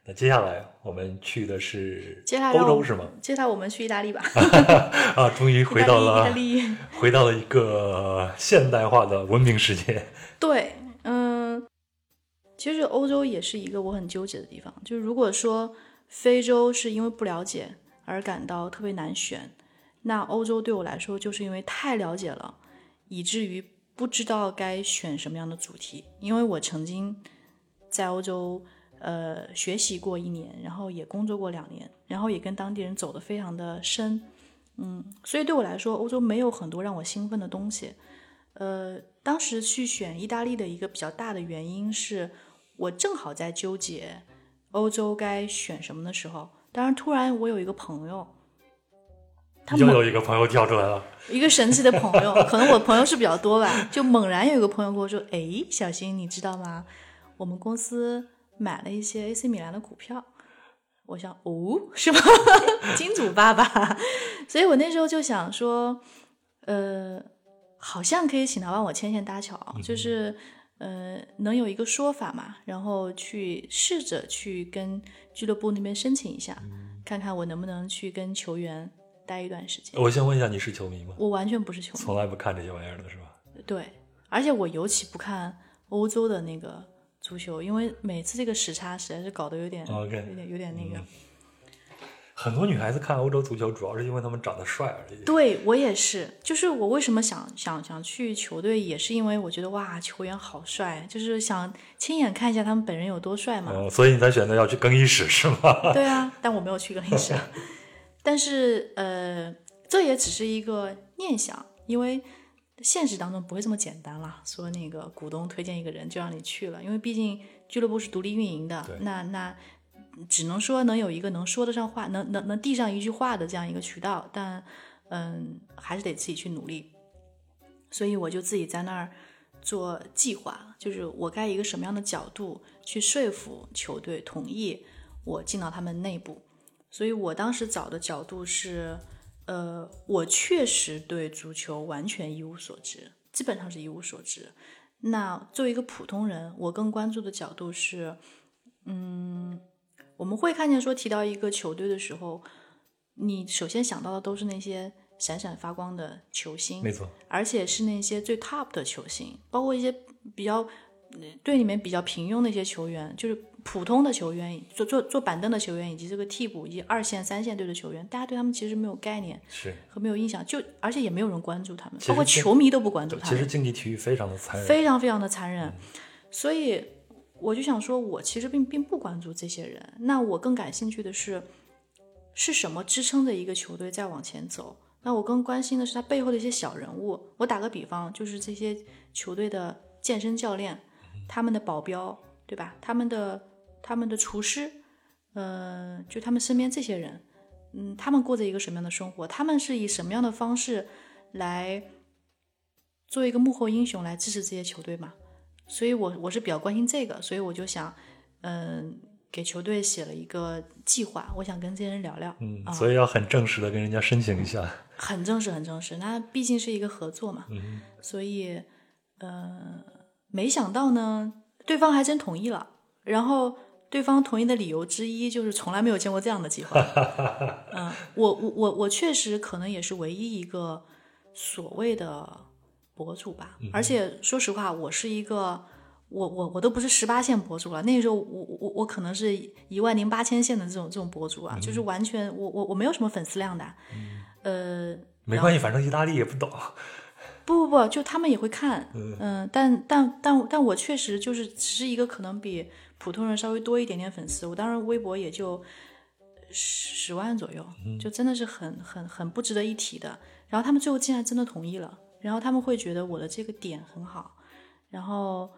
那接下来我们去的是欧洲是吗？接下来我们去意大利吧啊，终于回到了一个现代化的文明世界。对其实欧洲也是一个我很纠结的地方，就是如果说非洲是因为不了解而感到特别难选，那欧洲对我来说就是因为太了解了，以至于不知道该选什么样的主题。因为我曾经在欧洲学习过1年，然后也工作过2年，然后也跟当地人走得非常的深所以对我来说欧洲没有很多让我兴奋的东西当时去选意大利的一个比较大的原因是，我正好在纠结欧洲该选什么的时候，当然突然我有一个朋友，又有一个朋友跳出来了，一个神奇的朋友可能我朋友是比较多吧，就猛然有一个朋友跟我说，哎，小新你知道吗，我们公司买了一些 AC 米兰的股票。我想哦，是吗金主爸爸所以我那时候就想说好像可以请他帮我牵线搭桥就是能有一个说法嘛，然后去试着去跟俱乐部那边申请一下看看我能不能去跟球员待一段时间。我先问一下，你是球迷吗？我完全不是球迷，从来不看这些玩意儿的是吧？对，而且我尤其不看欧洲的那个足球，因为每次这个时差实在是搞得有点那个很多女孩子看欧洲足球主要是因为他们长得帅而已。对，我也是，就是我为什么想去球队，也是因为我觉得哇球员好帅，就是想亲眼看一下他们本人有多帅嘛所以你才选择要去更衣室是吗？对啊，但我没有去更衣室但是这也只是一个念想，因为现实当中不会这么简单啦，说那个股东推荐一个人就让你去了，因为毕竟俱乐部是独立运营的，那只能说能有一个能说得上话，能递上一句话的这样一个渠道，但还是得自己去努力。所以我就自己在那儿做计划，就是我该以一个什么样的角度去说服球队同意我进到他们内部。所以我当时找的角度是我确实对足球完全一无所知，基本上是一无所知。那作为一个普通人，我更关注的角度是我们会看见说提到一个球队的时候，你首先想到的都是那些闪闪发光的球星，没错，而且是那些最 top 的球星，包括一些比较队里面比较平庸的一些球员，就是普通的球员，坐板凳的球员，以及这个替补，以及2线3线队的球员，大家对他们其实没有概念，是和没有印象，而且也没有人关注他们，包括球迷都不关注他们。其实竞技体育非常的残忍，非常非常的残忍所以我就想说我其实并不关注这些人，那我更感兴趣的是什么支撑的一个球队在往前走，那我更关心的是他背后的一些小人物。我打个比方，就是这些球队的健身教练，他们的保镖，对吧，他们的厨师，就他们身边这些人，他们过着一个什么样的生活，他们是以什么样的方式来做一个幕后英雄来支持这些球队嘛。所以我是比较关心这个，所以我就想给球队写了一个计划，我想跟这些人聊聊。所以要很正式的跟人家申请一下。很正式很正式，那毕竟是一个合作嘛。所以没想到呢对方还真同意了，然后对方同意的理由之一就是从来没有见过这样的计划。我确实可能也是唯一一个所谓的博主吧，而且说实话，我是一个，我都不是18线博主了，那个时候我可能是18000线的这种博主啊，就是完全我没有什么粉丝量的，没关系，反正意大利也不懂，不，就他们也会看，但我确实就是只是一个可能比普通人稍微多一点点粉丝，我当时微博也就10万左右，就真的是很不值得一提的。然后他们最后竟然真的同意了。然后他们会觉得我的这个点很好，然后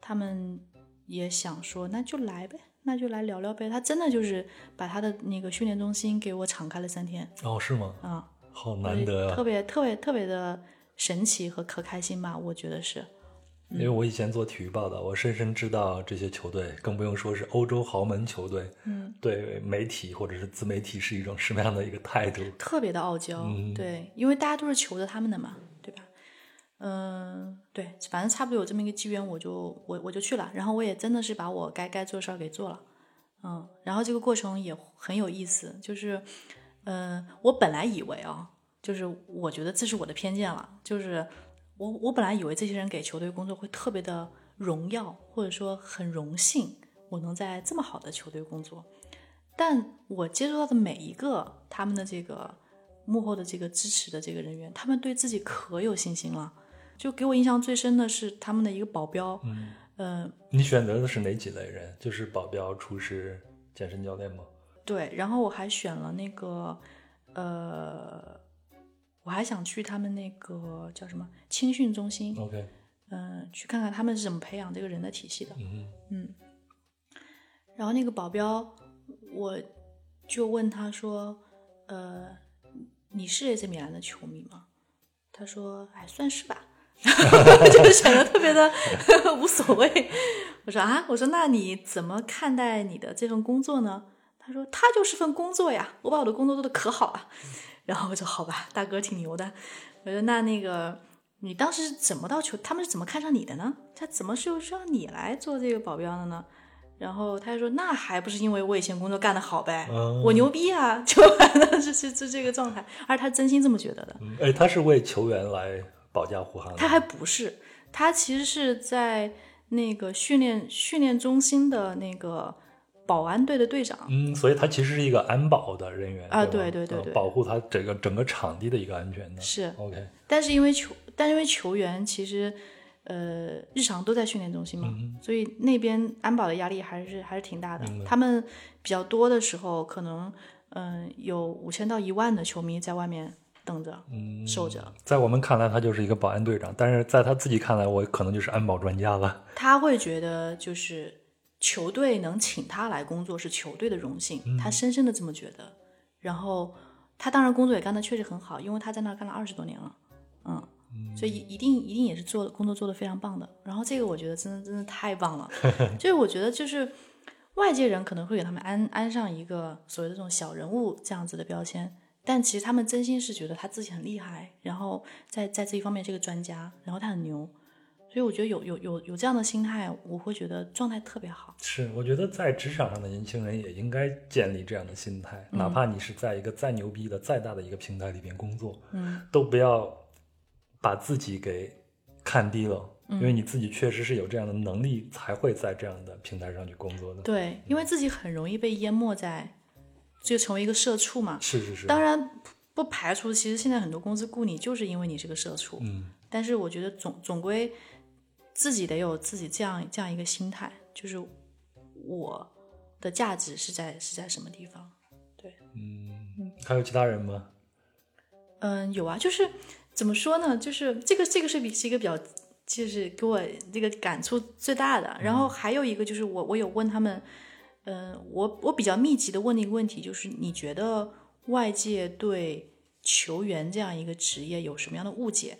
他们也想说那就来呗，那就来聊聊呗。他真的就是把他的那个训练中心给我敞开了3天。哦，是吗？啊，好难得啊，特别的神奇和可开心吧，我觉得是。因为我以前做体育报道，我深深知道这些球队，更不用说是欧洲豪门球队，对媒体或者是自媒体是一种什么样的一个态度，特别的傲娇，对，因为大家都是求着他们的嘛，对吧？对，反正差不多有这么一个机缘，我就去了，然后我也真的是把我该做事儿给做了，然后这个过程也很有意思，就是，我本来以为啊，就是我觉得这是我的偏见了，就是。我本来以为这些人给球队工作会特别的荣耀，或者说很荣幸我能在这么好的球队工作，但我接触到的每一个他们的这个幕后的这个支持的这个人员，他们对自己可有信心了。就给我印象最深的是他们的一个保镖，你选择的是哪几类人？就是保镖、厨师、健身教练吗？对，然后我还选了那个我还想去他们那个叫什么青训中心，去看看他们是怎么培养这个人的体系的。然后那个保镖，我就问他说：“你是AC米兰的球迷吗？”他说：“哎，算是吧。”就显得特别的无所谓。我说：“啊，我说那你怎么看待你的这份工作呢？”他说：“他就是份工作呀，我把我的工作做得可好了。”然后我说好吧，大哥挺牛的。我说那个，你当时怎么到球？他们是怎么看上你的呢？他怎么就让你来做这个保镖的呢？然后他就说那还不是因为我以前工作干得好呗，我牛逼啊！就反正是这个状态，而他真心这么觉得的。哎，他是为球员来保驾护航？他还不是，他其实是在那个训练中心的那个。保安队的队长，所以他其实是一个安保的人员啊，对，保护他整个场地的一个安全的是 OK。但是因为球员其实日常都在训练中心嘛，所以那边安保的压力还是挺大的。他们比较多的时候，可能有5000到1万的球迷在外面等着，守着。在我们看来，他就是一个保安队长，但是在他自己看来，我可能就是安保专家了。他会觉得就是。球队能请他来工作是球队的荣幸，他深深的这么觉得。然后他当然工作也干得确实很好，因为他在那儿干了20多年了，所以一定也是工作做得非常棒的。然后这个我觉得真的太棒了，就是我觉得就是外界人可能会给他们安上一个所谓的这种小人物这样子的标签，但其实他们真心是觉得他自己很厉害，然后在这一方面是个专家，然后他很牛。所以我觉得有这样的心态，我会觉得状态特别好。是，我觉得在职场上的年轻人也应该建立这样的心态，哪怕你是在一个再牛逼的再大的一个平台里边工作，都不要把自己给看低了，因为你自己确实是有这样的能力才会在这样的平台上去工作的。对，因为自己很容易被淹没在就成为一个社畜嘛。是，当然不排除其实现在很多公司雇你就是因为你是个社畜，但是我觉得总归自己得有自己这样一个心态，就是我的价值是在什么地方。对，嗯，还有其他人吗？嗯，有啊，就是怎么说呢，就是这个是一个比较就是给我这个感触最大的。然后还有一个就是我有问他们，我比较密集的问了一个问题，就是你觉得外界对球员这样一个职业有什么样的误解？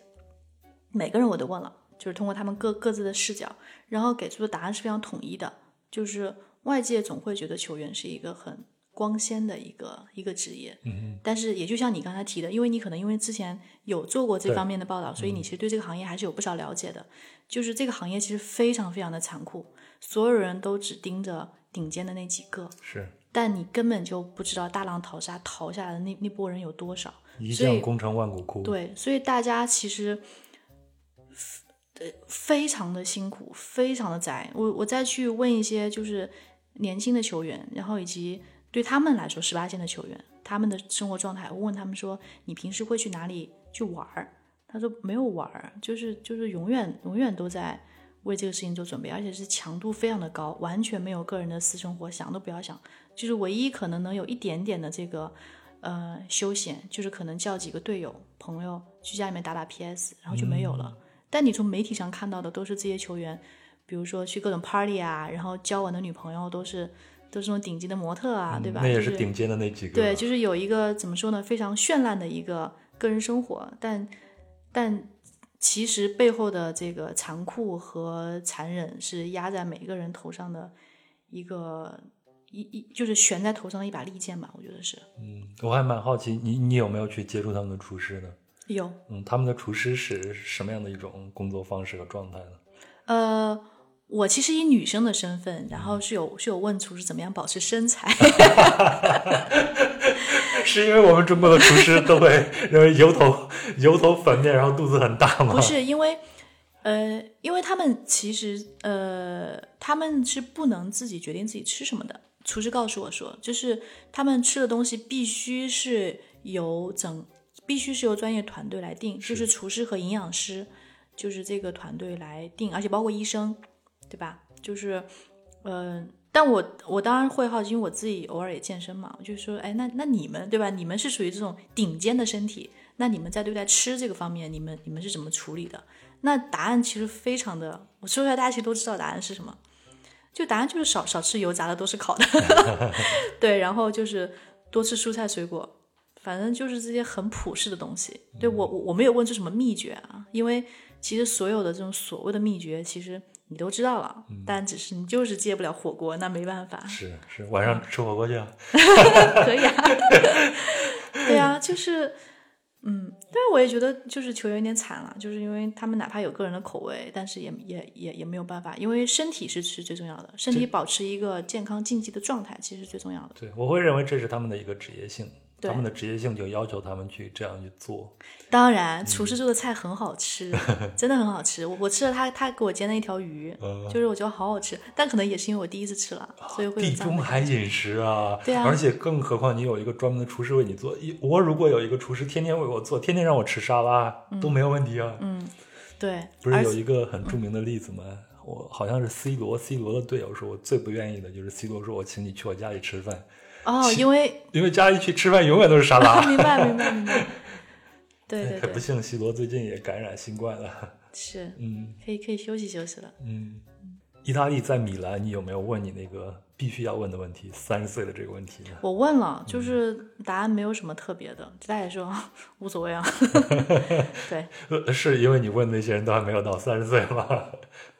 每个人我都问了，就是通过他们各自的视角，然后给出的答案是非常统一的，就是外界总会觉得球员是一个很光鲜的一个职业，但是也就像你刚才提的，因为你可能因为之前有做过这方面的报道，所以你其实对这个行业还是有不少了解的。就是这个行业其实非常非常的残酷，所有人都只盯着顶尖的那几个，是，但你根本就不知道大浪淘沙淘下来的那波人有多少，一将功成万骨枯。对，所以大家其实非常的辛苦，非常的宅。我再去问一些就是年轻的球员，然后以及对他们来说18线的球员他们的生活状态，我问他们说你平时会去哪里去玩，他说没有玩，就是永远都在为这个事情做准备，而且是强度非常的高，完全没有个人的私生活，想都不要想，就是唯一可能能有一点点的这个休闲，就是可能叫几个队友朋友去家里面打打 PS， 然后就没有了。但你从媒体上看到的都是这些球员比如说去各种 party 啊，然后交往的女朋友都是那种顶级的模特啊，对吧？那也是顶尖的那几个。对，就是有一个怎么说呢，非常绚烂的一个个人生活，但其实背后的这个残酷和残忍是压在每个人头上的一个就是悬在头上的一把利剑吧，我觉得是。嗯，我还蛮好奇你有没有去接触他们的厨师呢？有。嗯，他们的厨师是什么样的一种工作方式和状态呢？我其实以女生的身份，然后是有问厨师怎么样保持身材。是因为我们中国的厨师都会认为油头粉面，然后肚子很大吗？不是，因为他们其实他们是不能自己决定自己吃什么的。厨师告诉我说，就是他们吃的东西必须是由专业团队来定，就是厨师和营养师，就是这个团队来定，而且包括医生。对吧？就是，但我当然会好奇，因为我自己偶尔也健身嘛，我就说，哎，那你们对吧？你们是属于这种顶尖的身体，那你们在对待吃这个方面，你们是怎么处理的？那答案其实非常的，我说出来大家其实都知道答案是什么，就答案就是少吃油炸的，多吃烤的，对，然后就是多吃蔬菜水果，反正就是这些很普世的东西。对，我没有问出什么秘诀啊，因为其实所有的这种所谓的秘诀，其实你都知道了，但只是你就是戒不了火锅，那没办法。是，晚上吃火锅去啊？可以啊。对啊，就是，但我也觉得就是球员有点惨了，就是因为他们哪怕有个人的口味，但是也没有办法，因为身体是最重要的，身体保持一个健康竞技的状态其实是最重要的。对，我会认为这是他们的一个职业性。他们的职业性就要求他们去这样去做。当然厨师做的菜很好吃，真的很好吃。我吃了他给我煎了一条鱼，就是我觉得好好吃，但可能也是因为我第一次吃了，所以会有地中海饮食啊。对啊，而且更何况你有一个专门的厨师为你做。我如果有一个厨师天天为我做，天天让我吃沙拉，都没有问题啊。对，不是有一个很著名的例子吗？我好像是 C 罗的队友说，我最不愿意的就是 C 罗说我请你去我家里吃饭。哦，因为家里去吃饭永远都是沙拉。明白。对对对。很不幸 C 罗最近也感染新冠了。是，可以休息了。意大利在米兰，你有没有问你那个必须要问的问题30岁的这个问题呢？我问了，就是答案没有什么特别的，大家说无所谓啊。对，是因为你问那些人都还没有到30岁吗？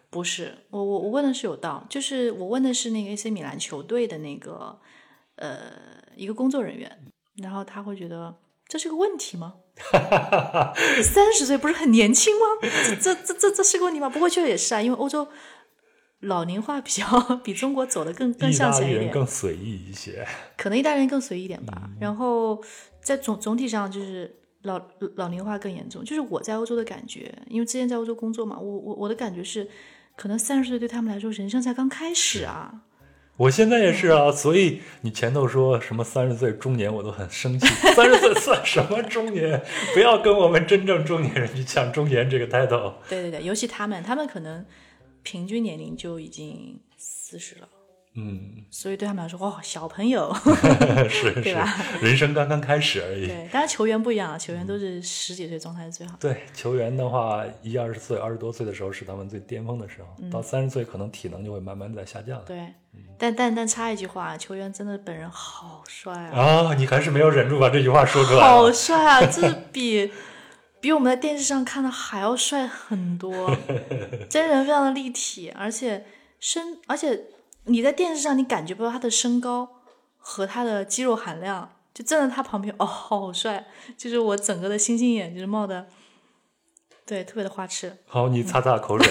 不是，我问的是有到，就是我问的是那个 AC 米兰球队的那个一个工作人员，然后他会觉得这是个问题吗？30岁不是很年轻吗？这是个问题吗？不过确实也是啊，因为欧洲老龄化比中国走得更向前一点，意大利人更随意一些，可能意大利人更随意一点吧。然后在总体上就是老龄化更严重。就是我在欧洲的感觉，因为之前在欧洲工作嘛，我的感觉是，可能30岁对他们来说人生才刚开始啊。我现在也是啊，所以你前头说什么30岁中年，我都很生气。30岁算什么中年？不要跟我们真正中年人去抢中年这个title。对对对，尤其他们可能平均年龄就已经40了。嗯，所以对他们来说，哦，小朋友，是对吧？人生刚刚开始而已。对，当然球员不一样，球员都是十几岁状态是最好的。对，球员的话，20岁、20多岁的时候是他们最巅峰的时候，到30岁可能体能就会慢慢在下降了。对，但插一句话，球员真的本人好帅啊！啊，你还是没有忍住把这句话说出来。好帅啊！这比我们在电视上看的还要帅很多，真人非常的立体，而且。你在电视上你感觉不到他的身高和他的肌肉含量，就站在他旁边，哦，好帅，就是我整个的星星眼就是冒的，对，特别的花痴。好，你擦擦口水，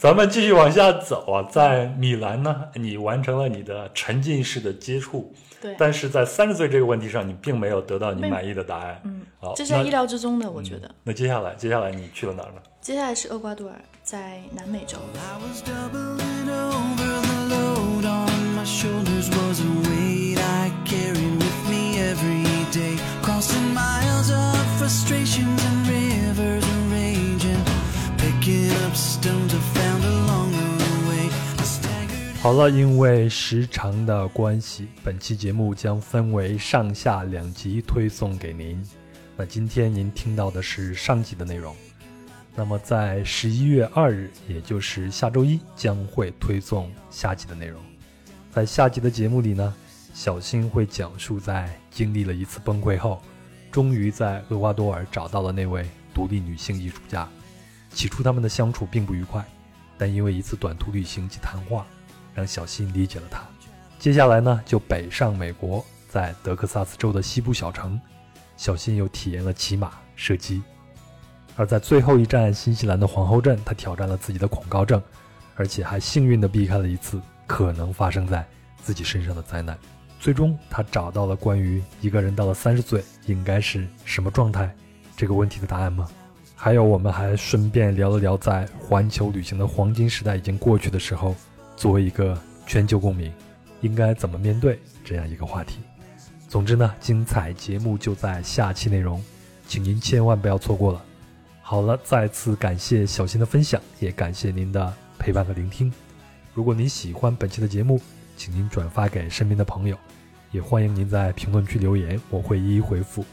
咱们继续往下走啊。在米兰呢，你完成了你的沉浸式的接触，对，但是在30岁这个问题上，你并没有得到你满意的答案。嗯，好，这是在意料之中的，我觉得。那接下来你去了哪儿呢？接下来是厄瓜多尔，在南美洲。好了，因为时长的关系，本期节目将分为上下两集推送给您。那今天您听到的是上集的内容，那么在11月2日，也就是下周一，将会推送下集的内容。在下集的节目里呢，小新会讲述在经历了一次崩溃后，终于在厄瓜多尔找到了那位独立女性艺术家。起初他们的相处并不愉快，但因为一次短途旅行及谈话，让小新理解了他。接下来呢，就北上美国，在德克萨斯州的西部小城，小新又体验了骑马、射击。而在最后一站新西兰的皇后镇，他挑战了自己的恐高症，而且还幸运地避开了一次可能发生在自己身上的灾难。最终他找到了关于一个人到了30岁应该是什么状态这个问题的答案吗？还有我们还顺便聊了聊，在环球旅行的黄金时代已经过去的时候，作为一个全球公民应该怎么面对这样一个话题。总之呢，精彩节目就在下期内容，请您千万不要错过了。好了，再次感谢小新的分享，也感谢您的陪伴和聆听。如果您喜欢本期的节目，请您转发给身边的朋友，也欢迎您在评论区留言，我会一一回复。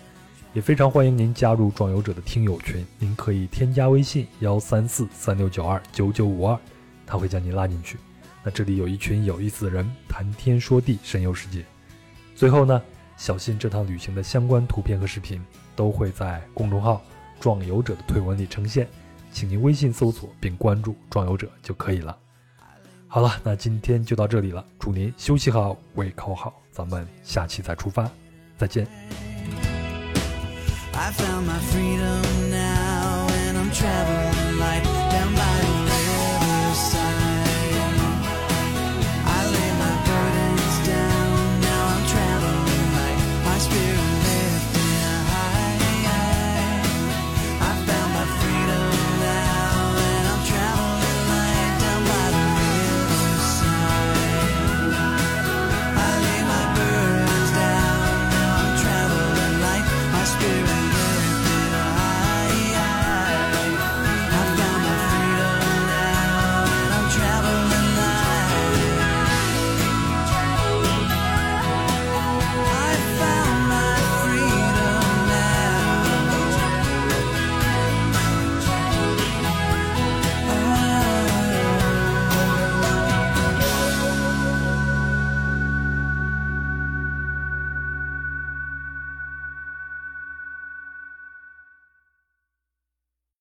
也非常欢迎您加入壮游者的听友群，您可以添加微信13436929952，他会将您拉进去。那这里有一群有意思的人，谈天说地，神游世界。最后呢，小新这趟旅行的相关图片和视频都会在公众号壮游者的推文里呈现，请您微信搜索并关注壮游者就可以了。好了，那今天就到这里了，祝您休息好，胃口好，咱们下期再出发，再见。I found my freedom now and I'm traveling.